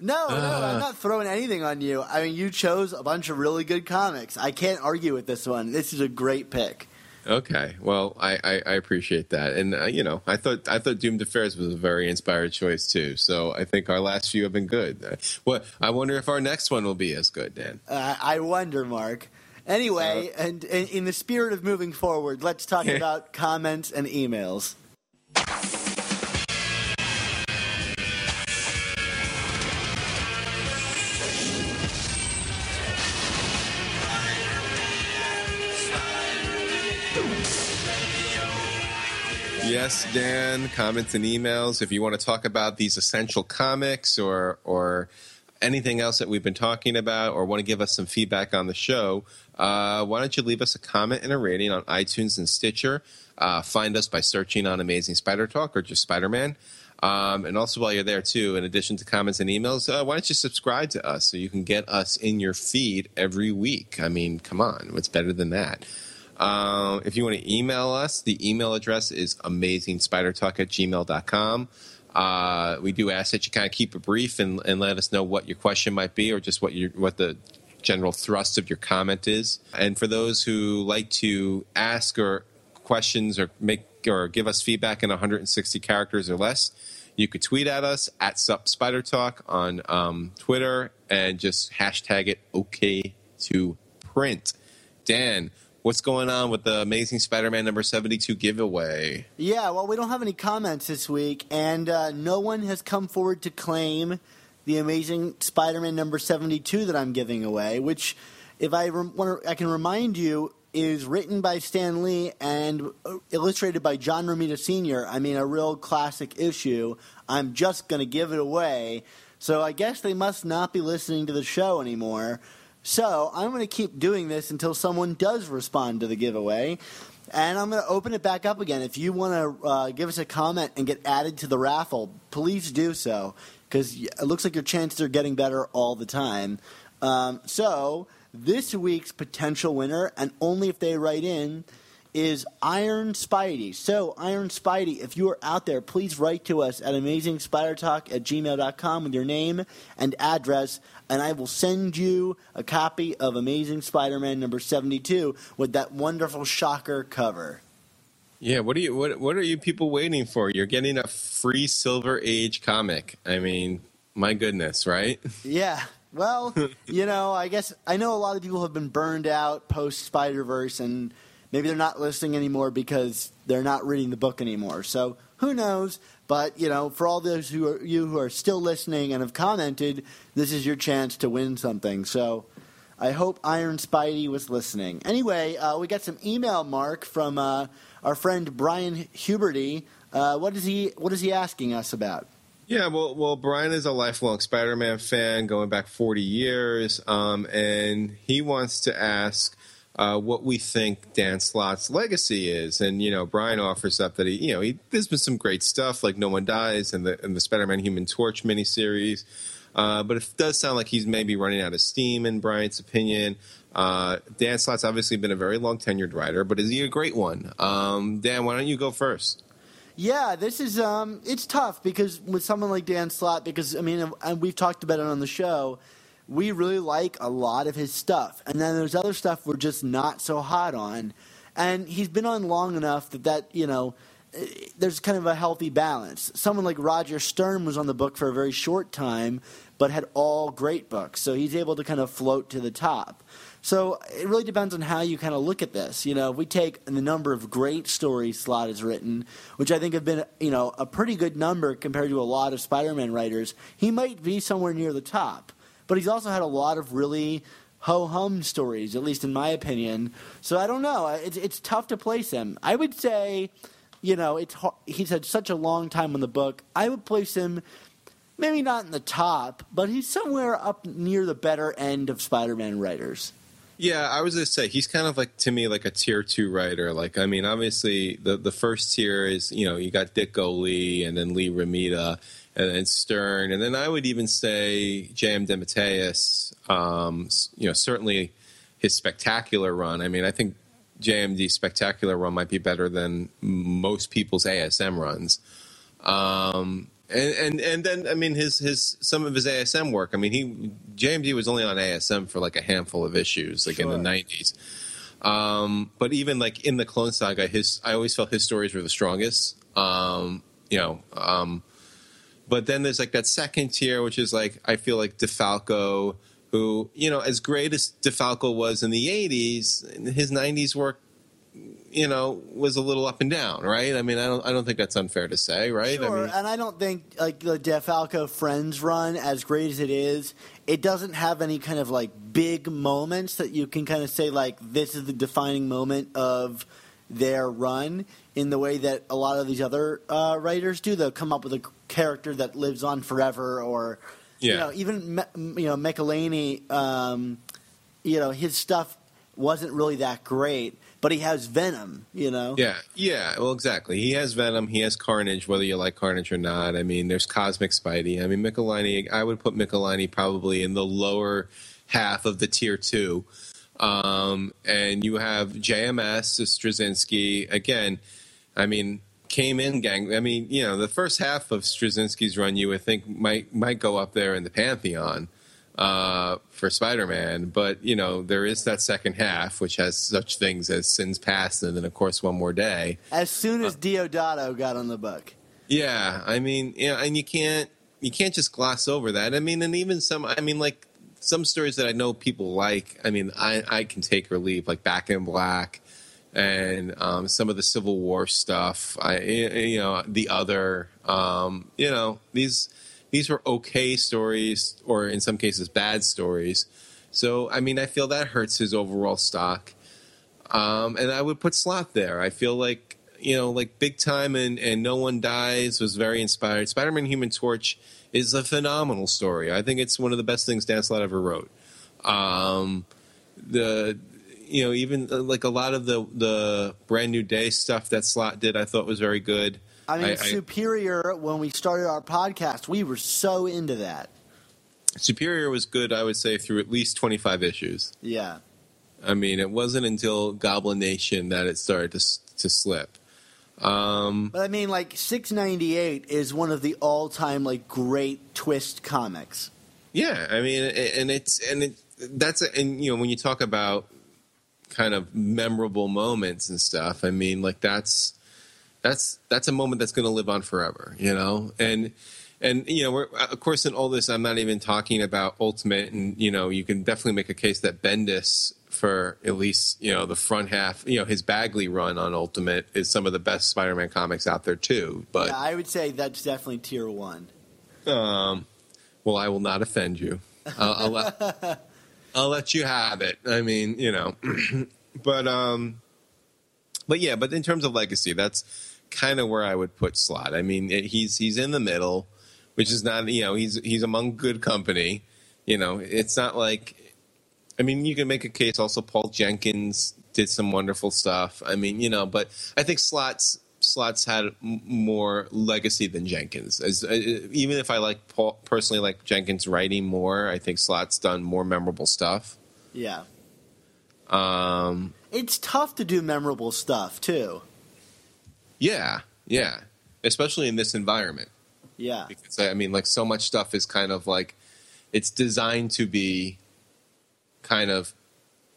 no, uh, no, I'm not throwing anything on you. I mean, you chose a bunch of really good comics. I can't argue with this one. This is a great pick. Okay, well, I, I, I appreciate that, and uh, you know, I thought I thought Doomed Affairs was a very inspired choice too. So I think our last few have been good. Uh, well, I wonder if our next one will be as good, Dan. Uh, I wonder, Mark. Anyway, uh, and, and in the spirit of moving forward, let's talk about comments and emails. Yes, Dan, comments and emails. If you want to talk about these essential comics or or anything else that we've been talking about, or want to give us some feedback on the show, uh, why don't you leave us a comment and a rating on iTunes and Stitcher. Uh, find us by searching on Amazing Spider Talk or just Spider-Man. Um, and also while you're there, too, in addition to comments and emails, uh, why don't you subscribe to us so you can get us in your feed every week? I mean, come on, what's better than that? Um, if you want to email us, the email address is amazing spider talk at gmail dot com. Uh, we do ask that you kind of keep it brief and, and let us know what your question might be, or just what your what the general thrust of your comment is. And for those who like to ask or questions or make or give us feedback in one hundred sixty characters or less, you could tweet at us at SupSpiderTalk on um, Twitter and just hashtag it O K to print. Dan, what's going on with the Amazing Spider-Man number seventy-two giveaway? Yeah, well, we don't have any comments this week, and uh, no one has come forward to claim the Amazing Spider-Man number seventy-two that I'm giving away, which, if I rem- wanna, I can remind you, is written by Stan Lee and illustrated by John Romita Senior I mean, a real classic issue. I'm just going to give it away, so I guess they must not be listening to the show anymore. So I'm going to keep doing this until someone does respond to the giveaway, and I'm going to open it back up again. If you want to uh, give us a comment and get added to the raffle, please do so, because it looks like your chances are getting better all the time. Um, so this week's potential winner, and only if they write in, is Iron Spidey. So Iron Spidey, if you are out there, please write to us at amazing spider talk at gmail dot com with your name and address, and I will send you a copy of Amazing Spider-Man number seventy-two with that wonderful shocker cover. Yeah, what are you what what are you people waiting for? You're getting a free Silver Age comic. I mean, my goodness, right? Yeah. Well, you know, I guess I know a lot of people have been burned out post Spider-Verse, and maybe they're not listening anymore because they're not reading the book anymore. So who knows? But, you know, for all those who are, you who are still listening and have commented, this is your chance to win something. So I hope Iron Spidey was listening. Anyway, uh, we got some email, Mark, from uh, our friend Brian Huberty. Uh, what is he What is he asking us about? Yeah, well, well, Brian is a lifelong Spider-Man fan going back forty years, um, and he wants to ask Uh, what we think Dan Slott's legacy is. And, you know, Brian offers up that, he, you know, he, there's been some great stuff like No One Dies and the, and the Spider-Man Human Torch miniseries. Uh, but it does sound like he's maybe running out of steam, in Brian's opinion. Uh, Dan Slott's obviously been a very long-tenured writer, but is he a great one? Um, Dan, why don't you go first? Yeah, this is um, – it's tough because with someone like Dan Slott, because, I mean, and we've talked about it on the show, we really like a lot of his stuff. And then there's other stuff we're just not so hot on. And he's been on long enough that that, you know, there's kind of a healthy balance. Someone like Roger Stern was on the book for a very short time but had all great books. So he's able to kind of float to the top. So it really depends on how you kind of look at this. You know, if we take the number of great stories Slott has written, which I think have been, you know, a pretty good number compared to a lot of Spider-Man writers, he might be somewhere near the top. But he's also had a lot of really ho-hum stories, at least in my opinion. So I don't know. It's, it's tough to place him. I would say, you know, it's he's had such a long time on the book. I would place him maybe not in the top, but he's somewhere up near the better end of Spider-Man writers. Yeah, I was going to say, he's kind of like, to me, like a tier two writer. Like, I mean, obviously, the, the first tier is, you know, you got Dick Goley and then Lee Romita and then Stern. And then I would even say J M. DeMatteis, um, you know, certainly his Spectacular run. I mean, I think J M D's Spectacular run might be better than most people's A S M runs. Um And, and and then, I mean, his his some of his A S M work. I mean, he J M D was only on A S M for like a handful of issues, like sure. in the nineties. Um, but even like in the Clone Saga, his I always felt his stories were the strongest. Um, you know, um, but then there's like that second tier, which is like I feel like DeFalco, who you know, as great as DeFalco was in the eighties, his nineties work, you know, was a little up and down, right? I mean, I don't I don't think that's unfair to say, right? Sure, I mean, and I don't think, like, the DeFalco Friends run, as great as it is, it doesn't have any kind of, like, big moments that you can kind of say, like, this is the defining moment of their run in the way that a lot of these other uh, writers do. They'll come up with a character that lives on forever or, yeah. you know, even, you know, Michelinie, um, you know, his stuff wasn't really that great. But he has Venom, you know? Yeah, yeah, well, exactly. He has Venom. He has Carnage, whether you like Carnage or not. I mean, there's Cosmic Spidey. I mean, Michelinie, I would put Michelinie probably in the lower half of the tier two. Um, and you have J M S, Straczynski. Again, I mean, came in, gang. I mean, you know, the first half of Straczynski's run you would think might, might go up there in the pantheon. Uh, for Spider-Man, but you know there is that second half which has such things as Sins Past and then of course One More Day. As soon as uh, Deodato got on the book, yeah, I mean, yeah, and you can't you can't just gloss over that. I mean, and even some, I mean, like some stories that I know people like. I mean, I I can take or leave, like Back in Black, and um, some of the Civil War stuff. I you know The Other, um, you know these. These were okay stories, or in some cases, bad stories. So, I mean, I feel that hurts his overall stock. Um, and I would put Slott there. I feel like, you know, like Big Time and, and No One Dies was very inspired. Spider-Man Human Torch is a phenomenal story. I think it's one of the best things Dan Slott ever wrote. Um, the, you know, even like a lot of the, the Brand New Day stuff that Slott did, I thought was very good. I mean, I, Superior, I, when we started our podcast, we were so into that. Superior was good, I would say, through at least twenty-five issues. Yeah. I mean, it wasn't until Goblin Nation that it started to to slip. Um, but I mean, like, six ninety-eight is one of the all-time, like, great twist comics. Yeah, I mean, and it's and it that's a, and you know when you talk about kind of memorable moments and stuff, I mean, like that's. That's that's a moment that's going to live on forever, you know? And, and you know, we're, of course, in all this, I'm not even talking about Ultimate. And, you know, you can definitely make a case that Bendis, for at least, you know, the front half, you know, his Bagley run on Ultimate is some of the best Spider-Man comics out there, too. But yeah, I would say that's definitely tier one. Um, well, I will not offend you. I'll, I'll, let, I'll let you have it. I mean, you know. but, um, but, yeah, but in terms of legacy, that's kind of where I would put Slott. I mean, it, he's he's in the middle, which is not, you know, he's he's among good company. You know, it's not like, I mean, you can make a case also Paul Jenkins did some wonderful stuff. I mean, you know, but I think Slott's Slott's had m- more legacy than Jenkins. As uh, even if I like Paul, personally like Jenkins' writing more, I think Slott's done more memorable stuff. Yeah. Um, it's tough to do memorable stuff too. Yeah, yeah, especially in this environment. Yeah, because I mean, like so much stuff is kind of like it's designed to be kind of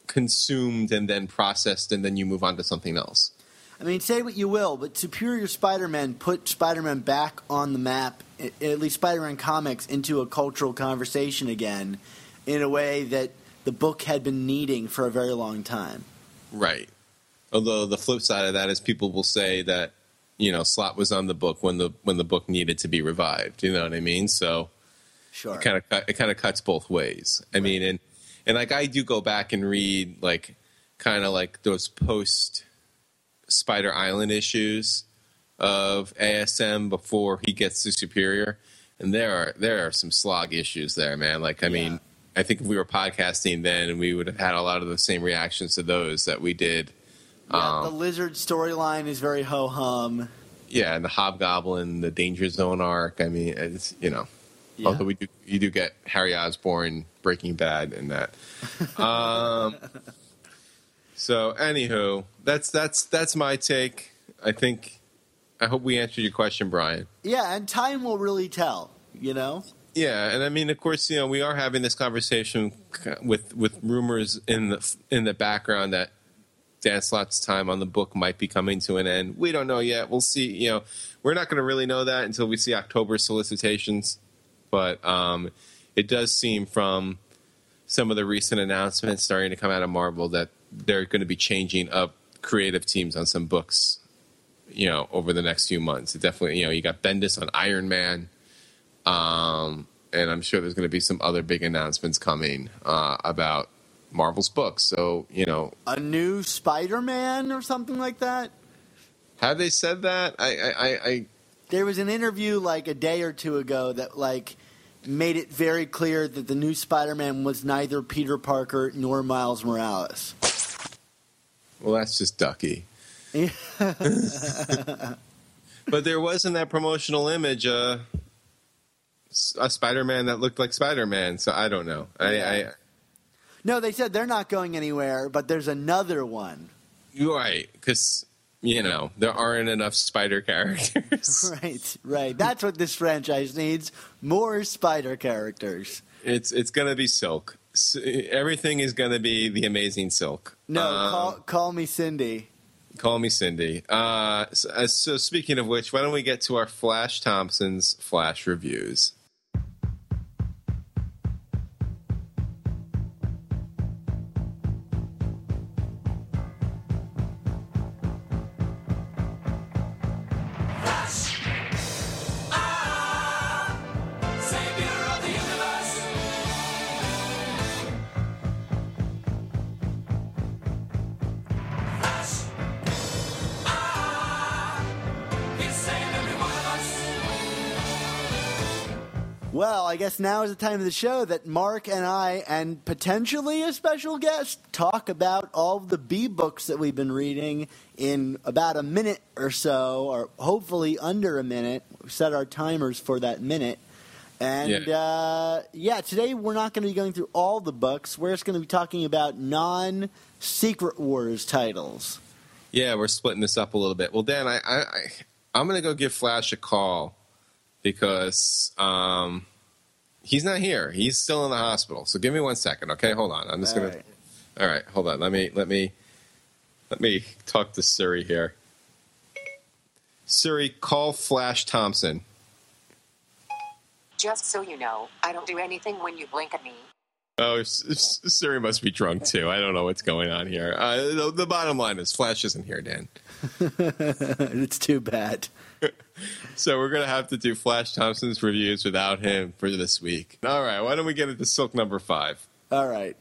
consumed and then processed, and then you move on to something else. I mean, say what you will, but Superior Spider-Man put Spider-Man back on the map, at least Spider-Man comics, into a cultural conversation again in a way that the book had been needing for a very long time. Right. Although the flip side of that is people will say that, you know, Slott was on the book when the when the book needed to be revived. You know what I mean? So sure. It kind of it kind of cuts both ways. I right. mean, and and like I do go back and read like kind of like those post Spider Island issues of A S M before he gets to Superior, and there are there are some slog issues there, man. Like I yeah. mean, I think if we were podcasting then, we would have had a lot of the same reactions to those that we did. Yeah, the lizard storyline is very ho-hum. Yeah, and the Hobgoblin, the Danger Zone arc. I mean, it's, you know, yeah. although we do, you do get Harry Osborn, Breaking Bad, and that. Um, so, anywho, that's that's that's my take. I think I hope we answered your question, Brian. Yeah, and time will really tell. You know. Yeah, and I mean, of course, you know, we are having this conversation with with rumors in the in the background that Dan Slott's time on the book might be coming to an end. We don't know yet. We'll see. You know, we're not going to really know that until we see October's solicitations. But um, it does seem from some of the recent announcements starting to come out of Marvel that they're going to be changing up creative teams on some books, you know, over the next few months. It definitely, you know, you got Bendis on Iron Man. Um, and I'm sure there's going to be some other big announcements coming uh, about Marvel's books, so, you know... A new Spider-Man or something like that? Have they said that? I, I, I... There was an interview, like, a day or two ago that, like, made it very clear that the new Spider-Man was neither Peter Parker nor Miles Morales. Well, that's just Ducky. But there was in that promotional image uh, a Spider-Man that looked like Spider-Man, so I don't know. I... Yeah. I No, they said they're not going anywhere, but there's another one. Right, because, you know, there aren't enough spider characters. Right, right. That's what this franchise needs, more spider characters. It's it's going to be Silk. Everything is going to be the Amazing Silk. No, um, call, call me Cindy. Call me Cindy. Uh, so, so speaking of which, why don't we get to our Flash Thompson's Flash Reviews? I guess now is the time of the show that Mark and I, and potentially a special guest, talk about all the B books that we've been reading in about a minute or so, or hopefully under a minute. We've set our timers for that minute. And, yeah, uh, yeah today we're not going to be going through all the books. We're just going to be talking about non-Secret Wars titles. Yeah, we're splitting this up a little bit. Well, Dan, I, I, I, I'm going to go give Flash a call because... Um, He's not here. He's still in the hospital. So give me one second, okay? Hold on. I'm just all gonna. Right. All right, hold on. Let me let me let me talk to Siri here. Siri, call Flash Thompson. Just so you know, I don't do anything when you blink at me. Oh, Siri must be drunk too. I don't know what's going on here. Uh, the, the bottom line is Flash isn't here, Dan. It's too bad. So we're going to have to do Flash Thompson's reviews without him for this week. All right, why don't we get into Silk number five? All right.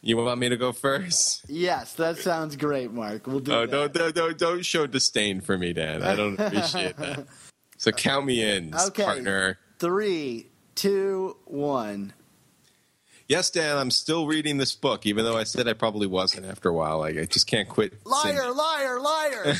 You want me to go first? Yes, that sounds great, Mark. We'll do oh, that. Don't, don't, don't, don't show disdain for me, Dan. I don't appreciate that. So count me in, okay. Partner. Three, two, one. yes, Dan, I'm still reading this book, even though I said I probably wasn't after a while. Like, I just can't quit. Liar, saying... liar, liar.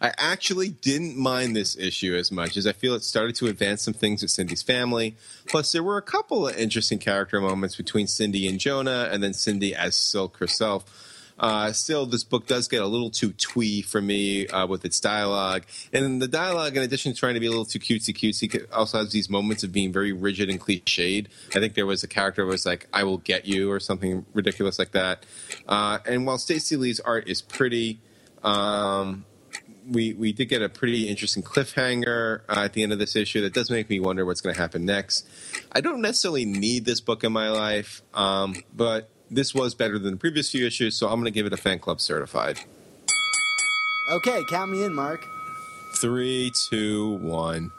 I actually didn't mind this issue as much as I feel it started to advance some things with Cindy's family. Plus, there were a couple of interesting character moments between Cindy and Jonah, and then Cindy as Silk herself. Uh, still, this book does get a little too twee for me uh, with its dialogue. And the dialogue, in addition to trying to be a little too cutesy-cutesy, also has these moments of being very rigid and cliched. I think there was a character who was like, I will get you, or something ridiculous like that. Uh, and while Stacey Lee's art is pretty, um, we, we did get a pretty interesting cliffhanger uh, at the end of this issue that does make me wonder what's going to happen next. I don't necessarily need this book in my life, um, but... this was better than the previous few issues, so I'm going to give it a fan club certified. Okay, count me in, Mark. Three, two, one.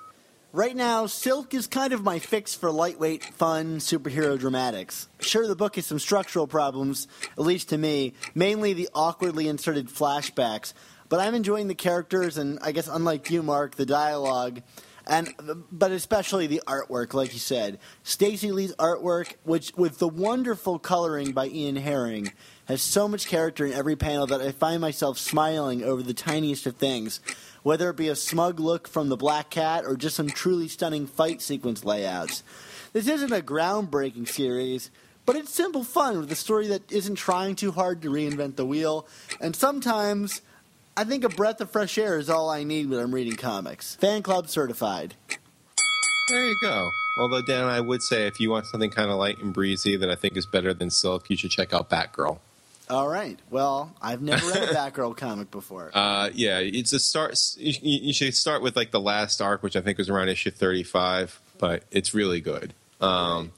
Right now, Silk is kind of my fix for lightweight, fun superhero dramatics. Sure, the book has some structural problems, at least to me, mainly the awkwardly inserted flashbacks, but I'm enjoying the characters and, I guess unlike you, Mark, the dialogue... And but especially the artwork, like you said. Stacey Lee's artwork, which with the wonderful coloring by Ian Herring, has so much character in every panel that I find myself smiling over the tiniest of things, whether it be a smug look from the Black Cat or just some truly stunning fight sequence layouts. This isn't a groundbreaking series, but it's simple fun with a story that isn't trying too hard to reinvent the wheel, and sometimes... I think a breath of fresh air is all I need when I'm reading comics. Fan club certified. There you go. Although, Dan, I would say if you want something kind of light and breezy that I think is better than Silk, you should check out Batgirl. All right. Well, I've never read a Batgirl comic before. Uh, yeah, it's a start. You, you should start with like the last arc, which I think was around issue thirty-five, but it's really good. Um,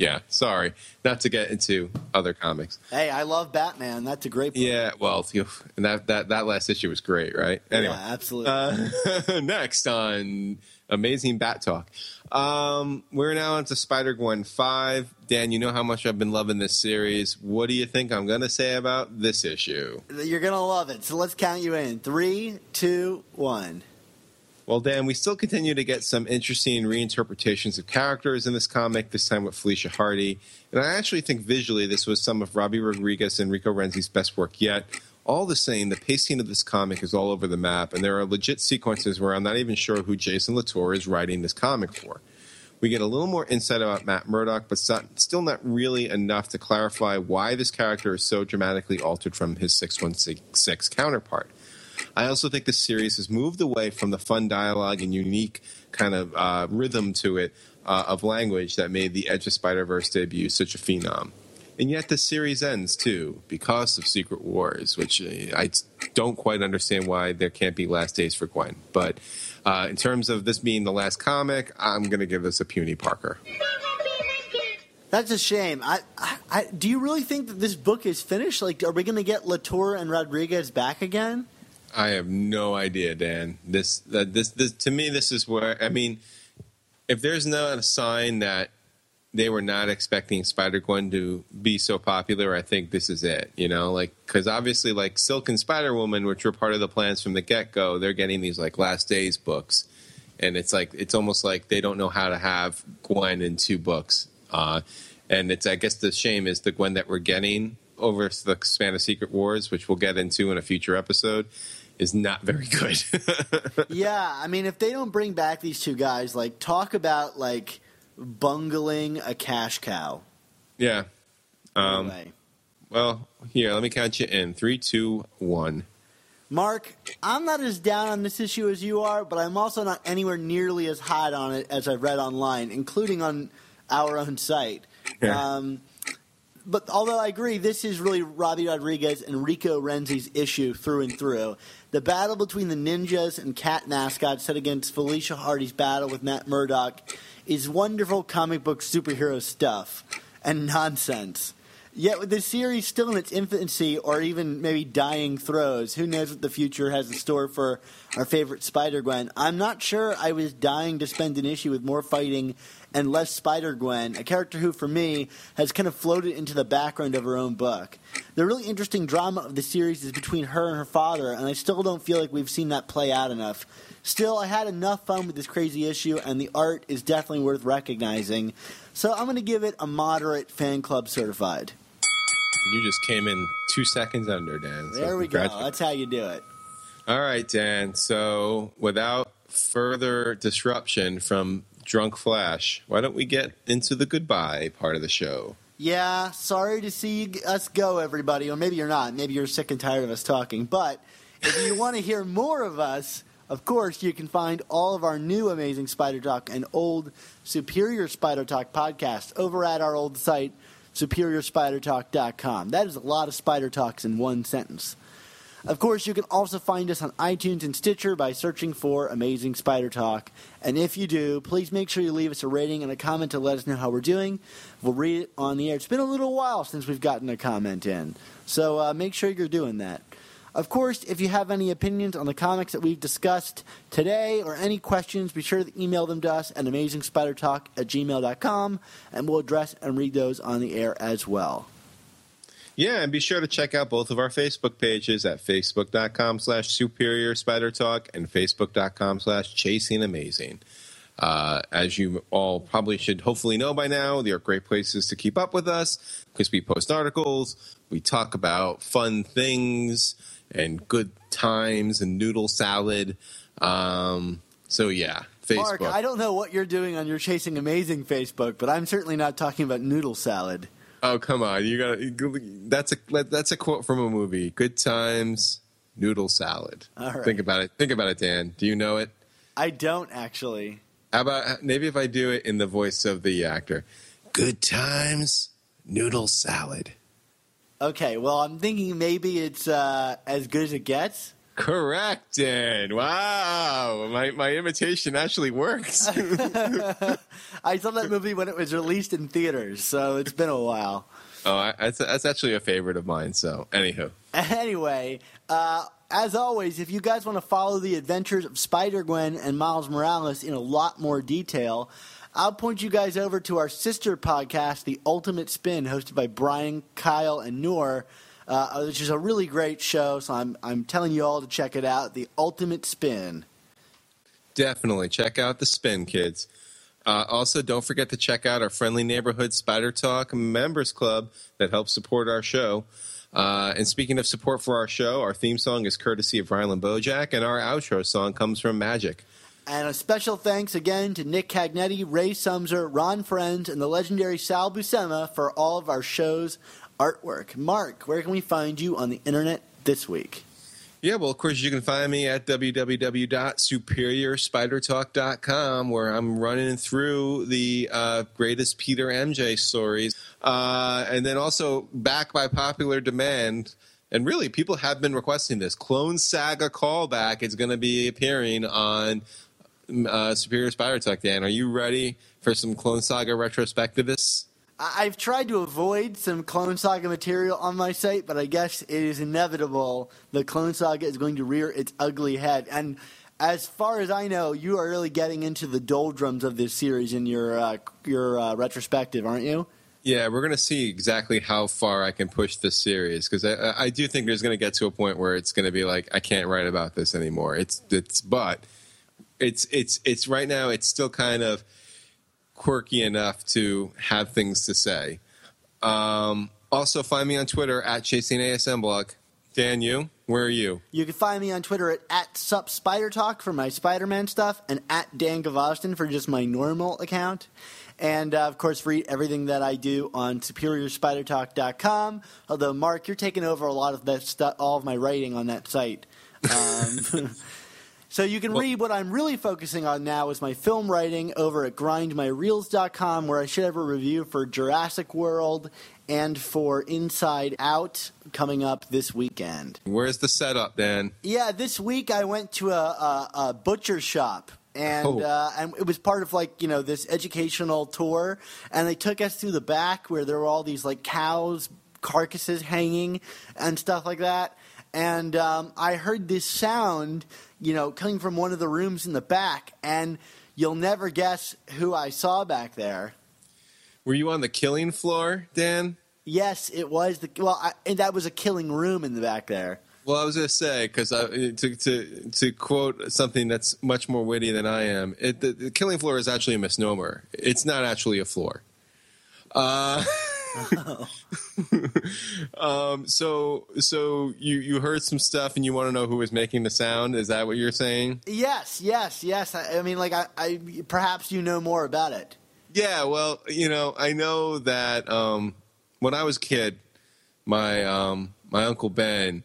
yeah, sorry. Not to get into other comics. Hey, I love Batman. That's a great book. Yeah, well, and that, that, that last issue was great, right? Anyway, yeah, absolutely. Uh, next on Amazing Bat Talk. Um, we're now on to Spider-Gwen five. Dan, you know how much I've been loving this series. What do you think I'm going to say about this issue? You're going to love it, so let's count you in. Three, two, one. Well, Dan, we still continue to get some interesting reinterpretations of characters in this comic, this time with Felicia Hardy. And I actually think visually this was some of Robbie Rodriguez and Rico Renzi's best work yet. All the same, the pacing of this comic is all over the map, and there are legit sequences where I'm not even sure who Jason Latour is writing this comic for. We get a little more insight about Matt Murdock, but still not really enough to clarify why this character is so dramatically altered from his six one six counterpart. I also think the series has moved away from the fun dialogue and unique kind of uh, rhythm to it uh, of language that made the Edge of Spider-Verse debut such a phenom. And yet the series ends, too, because of Secret Wars, which I don't quite understand why there can't be last days for Gwen. But uh, in terms of this being the last comic, I'm going to give this a puny Parker. That's a shame. I, I, I, do you really think that this book is finished? Like, are we going to get Latour and Rodriguez back again? I have no idea, Dan. This, uh, this, this, to me, this is where, I mean, if there's not a sign that they were not expecting Spider-Gwen to be so popular, I think this is it, you know? Like, because obviously, like, Silk and Spider-Woman, which were part of the plans from the get-go, they're getting these, like, Last Days books. And it's like, it's almost like they don't know how to have Gwen in two books. Uh, and it's, I guess the shame is the Gwen that we're getting over the span of Secret Wars, which we'll get into in a future episode, is not very good. Yeah, I mean, if they don't bring back these two guys, like, talk about, like, bungling a cash cow. Yeah. Um, anyway. Well, here, let me count you in. Three, two, one. Mark, I'm not as down on this issue as you are, but I'm also not anywhere nearly as hot on it as I've read online, including on our own site. Yeah. Um, but although I agree, this is really Robbie Rodriguez and Rico Renzi's issue through and through. The battle between the ninjas and cat mascots set against Felicia Hardy's battle with Matt Murdock is wonderful comic book superhero stuff and nonsense. Yet with the series still in its infancy or even maybe dying throes, who knows what the future has in store for our favorite Spider-Gwen, I'm not sure I was dying to spend an issue with more fighting and left Spider-Gwen, a character who, for me, has kind of floated into the background of her own book. The really interesting drama of the series is between her and her father, and I still don't feel like we've seen that play out enough. Still, I had enough fun with this crazy issue, and the art is definitely worth recognizing. So I'm going to give it a moderate fan club certified. You just came in two seconds under, Dan. So there we go. That's how you do it. All right, Dan. So without further disruption from Drunk Flash, why don't we get into the goodbye part of the show? Yeah, sorry to see us go, everybody. Or maybe you're not. Maybe you're sick and tired of us talking. But if you want to hear more of us, of course, you can find all of our new Amazing Spider Talk and old Superior Spider Talk podcasts over at our old site, Superior Spider Talk dot com. That is a lot of Spider Talks in one sentence. Of course, you can also find us on iTunes and Stitcher by searching for Amazing Spider Talk. And if you do, please make sure you leave us a rating and a comment to let us know how we're doing. We'll read it on the air. It's been a little while since we've gotten a comment in, so uh, make sure you're doing that. Of course, if you have any opinions on the comics that we've discussed today or any questions, be sure to email them to us at amazing spider talk at gmail dot com, and we'll address and read those on the air as well. Yeah, and be sure to check out both of our Facebook pages at facebook dot com slash superior spider talk and facebook dot com slash chasing amazing. Uh, as you all probably should hopefully know by now, they are great places to keep up with us because we post articles, we talk about fun things and good times and noodle salad. Um, so, yeah, Facebook. Mark, I don't know what you're doing on your Chasing Amazing Facebook, but I'm certainly not talking about noodle salad. Oh, come on. You gotta, that's a that's a quote from a movie. Good times, noodle salad. All right. Think about it. Think about it, Dan. Do you know it? I don't, actually. How about maybe if I do it in the voice of the actor? Good times, noodle salad. Okay, well, I'm thinking maybe it's uh, as good as it gets. Correct, Dan. Wow. My my imitation actually works. I saw that movie when it was released in theaters, so it's been a while. Oh, I, that's, that's actually a favorite of mine, so anywho. Anyway, uh, as always, if you guys want to follow the adventures of Spider-Gwen and Miles Morales in a lot more detail, I'll point you guys over to our sister podcast, The Ultimate Spin, hosted by Brian, Kyle, and Noor, uh, which is a really great show, so I'm I'm telling you all to check it out, The Ultimate Spin. Definitely. Check out The Spin, kids. Uh, also, don't forget to check out our friendly neighborhood Spider Talk Members Club that helps support our show. Uh, and speaking of support for our show, our theme song is courtesy of Rylan Bojack, and our outro song comes from Magic. And a special thanks again to Nick Cagnetti, Ray Sumser, Ron Friends, and the legendary Sal Buscema for all of our show's artwork. Mark, where can we find you on the internet this week? Yeah, well, of course, you can find me at w w w dot superior spider talk dot com, where I'm running through the uh, greatest Peter M J stories. Uh, and then also, back by popular demand, and really, people have been requesting this, Clone Saga callback is going to be appearing on uh, Superior Spider Talk. Dan, are you ready for some Clone Saga retrospectivists? I've tried to avoid some Clone Saga material on my site, but I guess it is inevitable the Clone Saga is going to rear its ugly head. And as far as I know, you are really getting into the doldrums of this series in your uh, your uh, retrospective, aren't you? Yeah, we're going to see exactly how far I can push this series, because I, I do think there's going to get to a point where it's going to be like, I can't write about this anymore. It's it's but it's it's it's right now it's still kind of quirky enough to have things to say. Um, also, find me on Twitter at Chasing A S M Blog. Dan, you? Where are you? You can find me on Twitter at, at SupSpiderTalk for my Spider-Man stuff, and at Dan Gvozden for just my normal account. And, uh, of course, read everything that I do on Superior Spider Talk dot com, although, Mark, you're taking over a lot of that stu- all of my writing on that site. Um So you can well, read what I'm really focusing on now is my film writing over at grind my reels dot com, where I should have a review for Jurassic World and for Inside Out coming up this weekend. Where's the setup, Dan? Yeah, this week I went to a, a, a butcher shop. And oh. uh, and it was part of, like, you know, this educational tour. And they took us through the back where there were all these, like, cows' carcasses hanging and stuff like that. And um, I heard this sound, you know, coming from one of the rooms in the back. And You'll never guess who I saw back there. Were you on the killing floor, Dan? Yes, it was. The, well, I, and that was a killing room in the back there. Well, I was going to say, because to, to to quote something that's much more witty than I am, it, the, the killing floor is actually a misnomer. It's not actually a floor. Uh, oh. um, so so you, you heard some stuff and you want to know who was making the sound? Is that what you're saying? Yes, yes, yes. I, I mean, like, I, I perhaps you know more about it. Yeah, well, you know, I know that um, when I was a kid, my um, my Uncle Ben...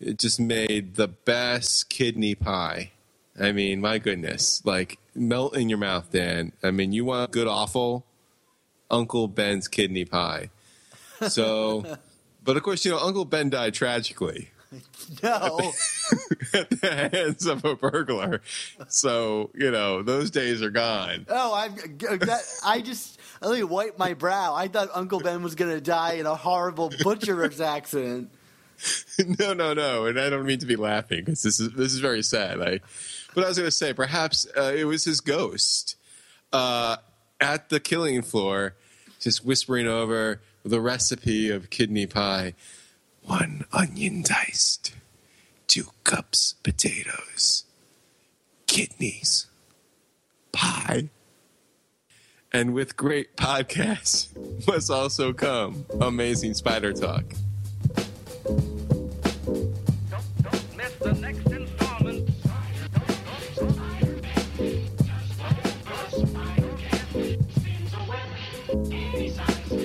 It just made the best kidney pie. I mean, my goodness. Like, melt in your mouth, Dan. I mean, you want good awful? Uncle Ben's kidney pie. So, but of course, you know, Uncle Ben died tragically. No. At the, at the hands of a burglar. So, you know, those days are gone. Oh, I, that, I just, I really wiped my brow. I thought Uncle Ben was going to die in a horrible butcher's accident. No, no, no, and I don't mean to be laughing because this is this is very sad. I, but I was going to say perhaps uh, it was his ghost uh, at the killing floor, just whispering over the recipe of kidney pie: one onion diced, two cups potatoes, kidneys, pie, and with great podcasts must also come amazing spider talk. The next installment. Spider-Verse. Spider-Verse. Spider-Cat. Spins a web. Any size.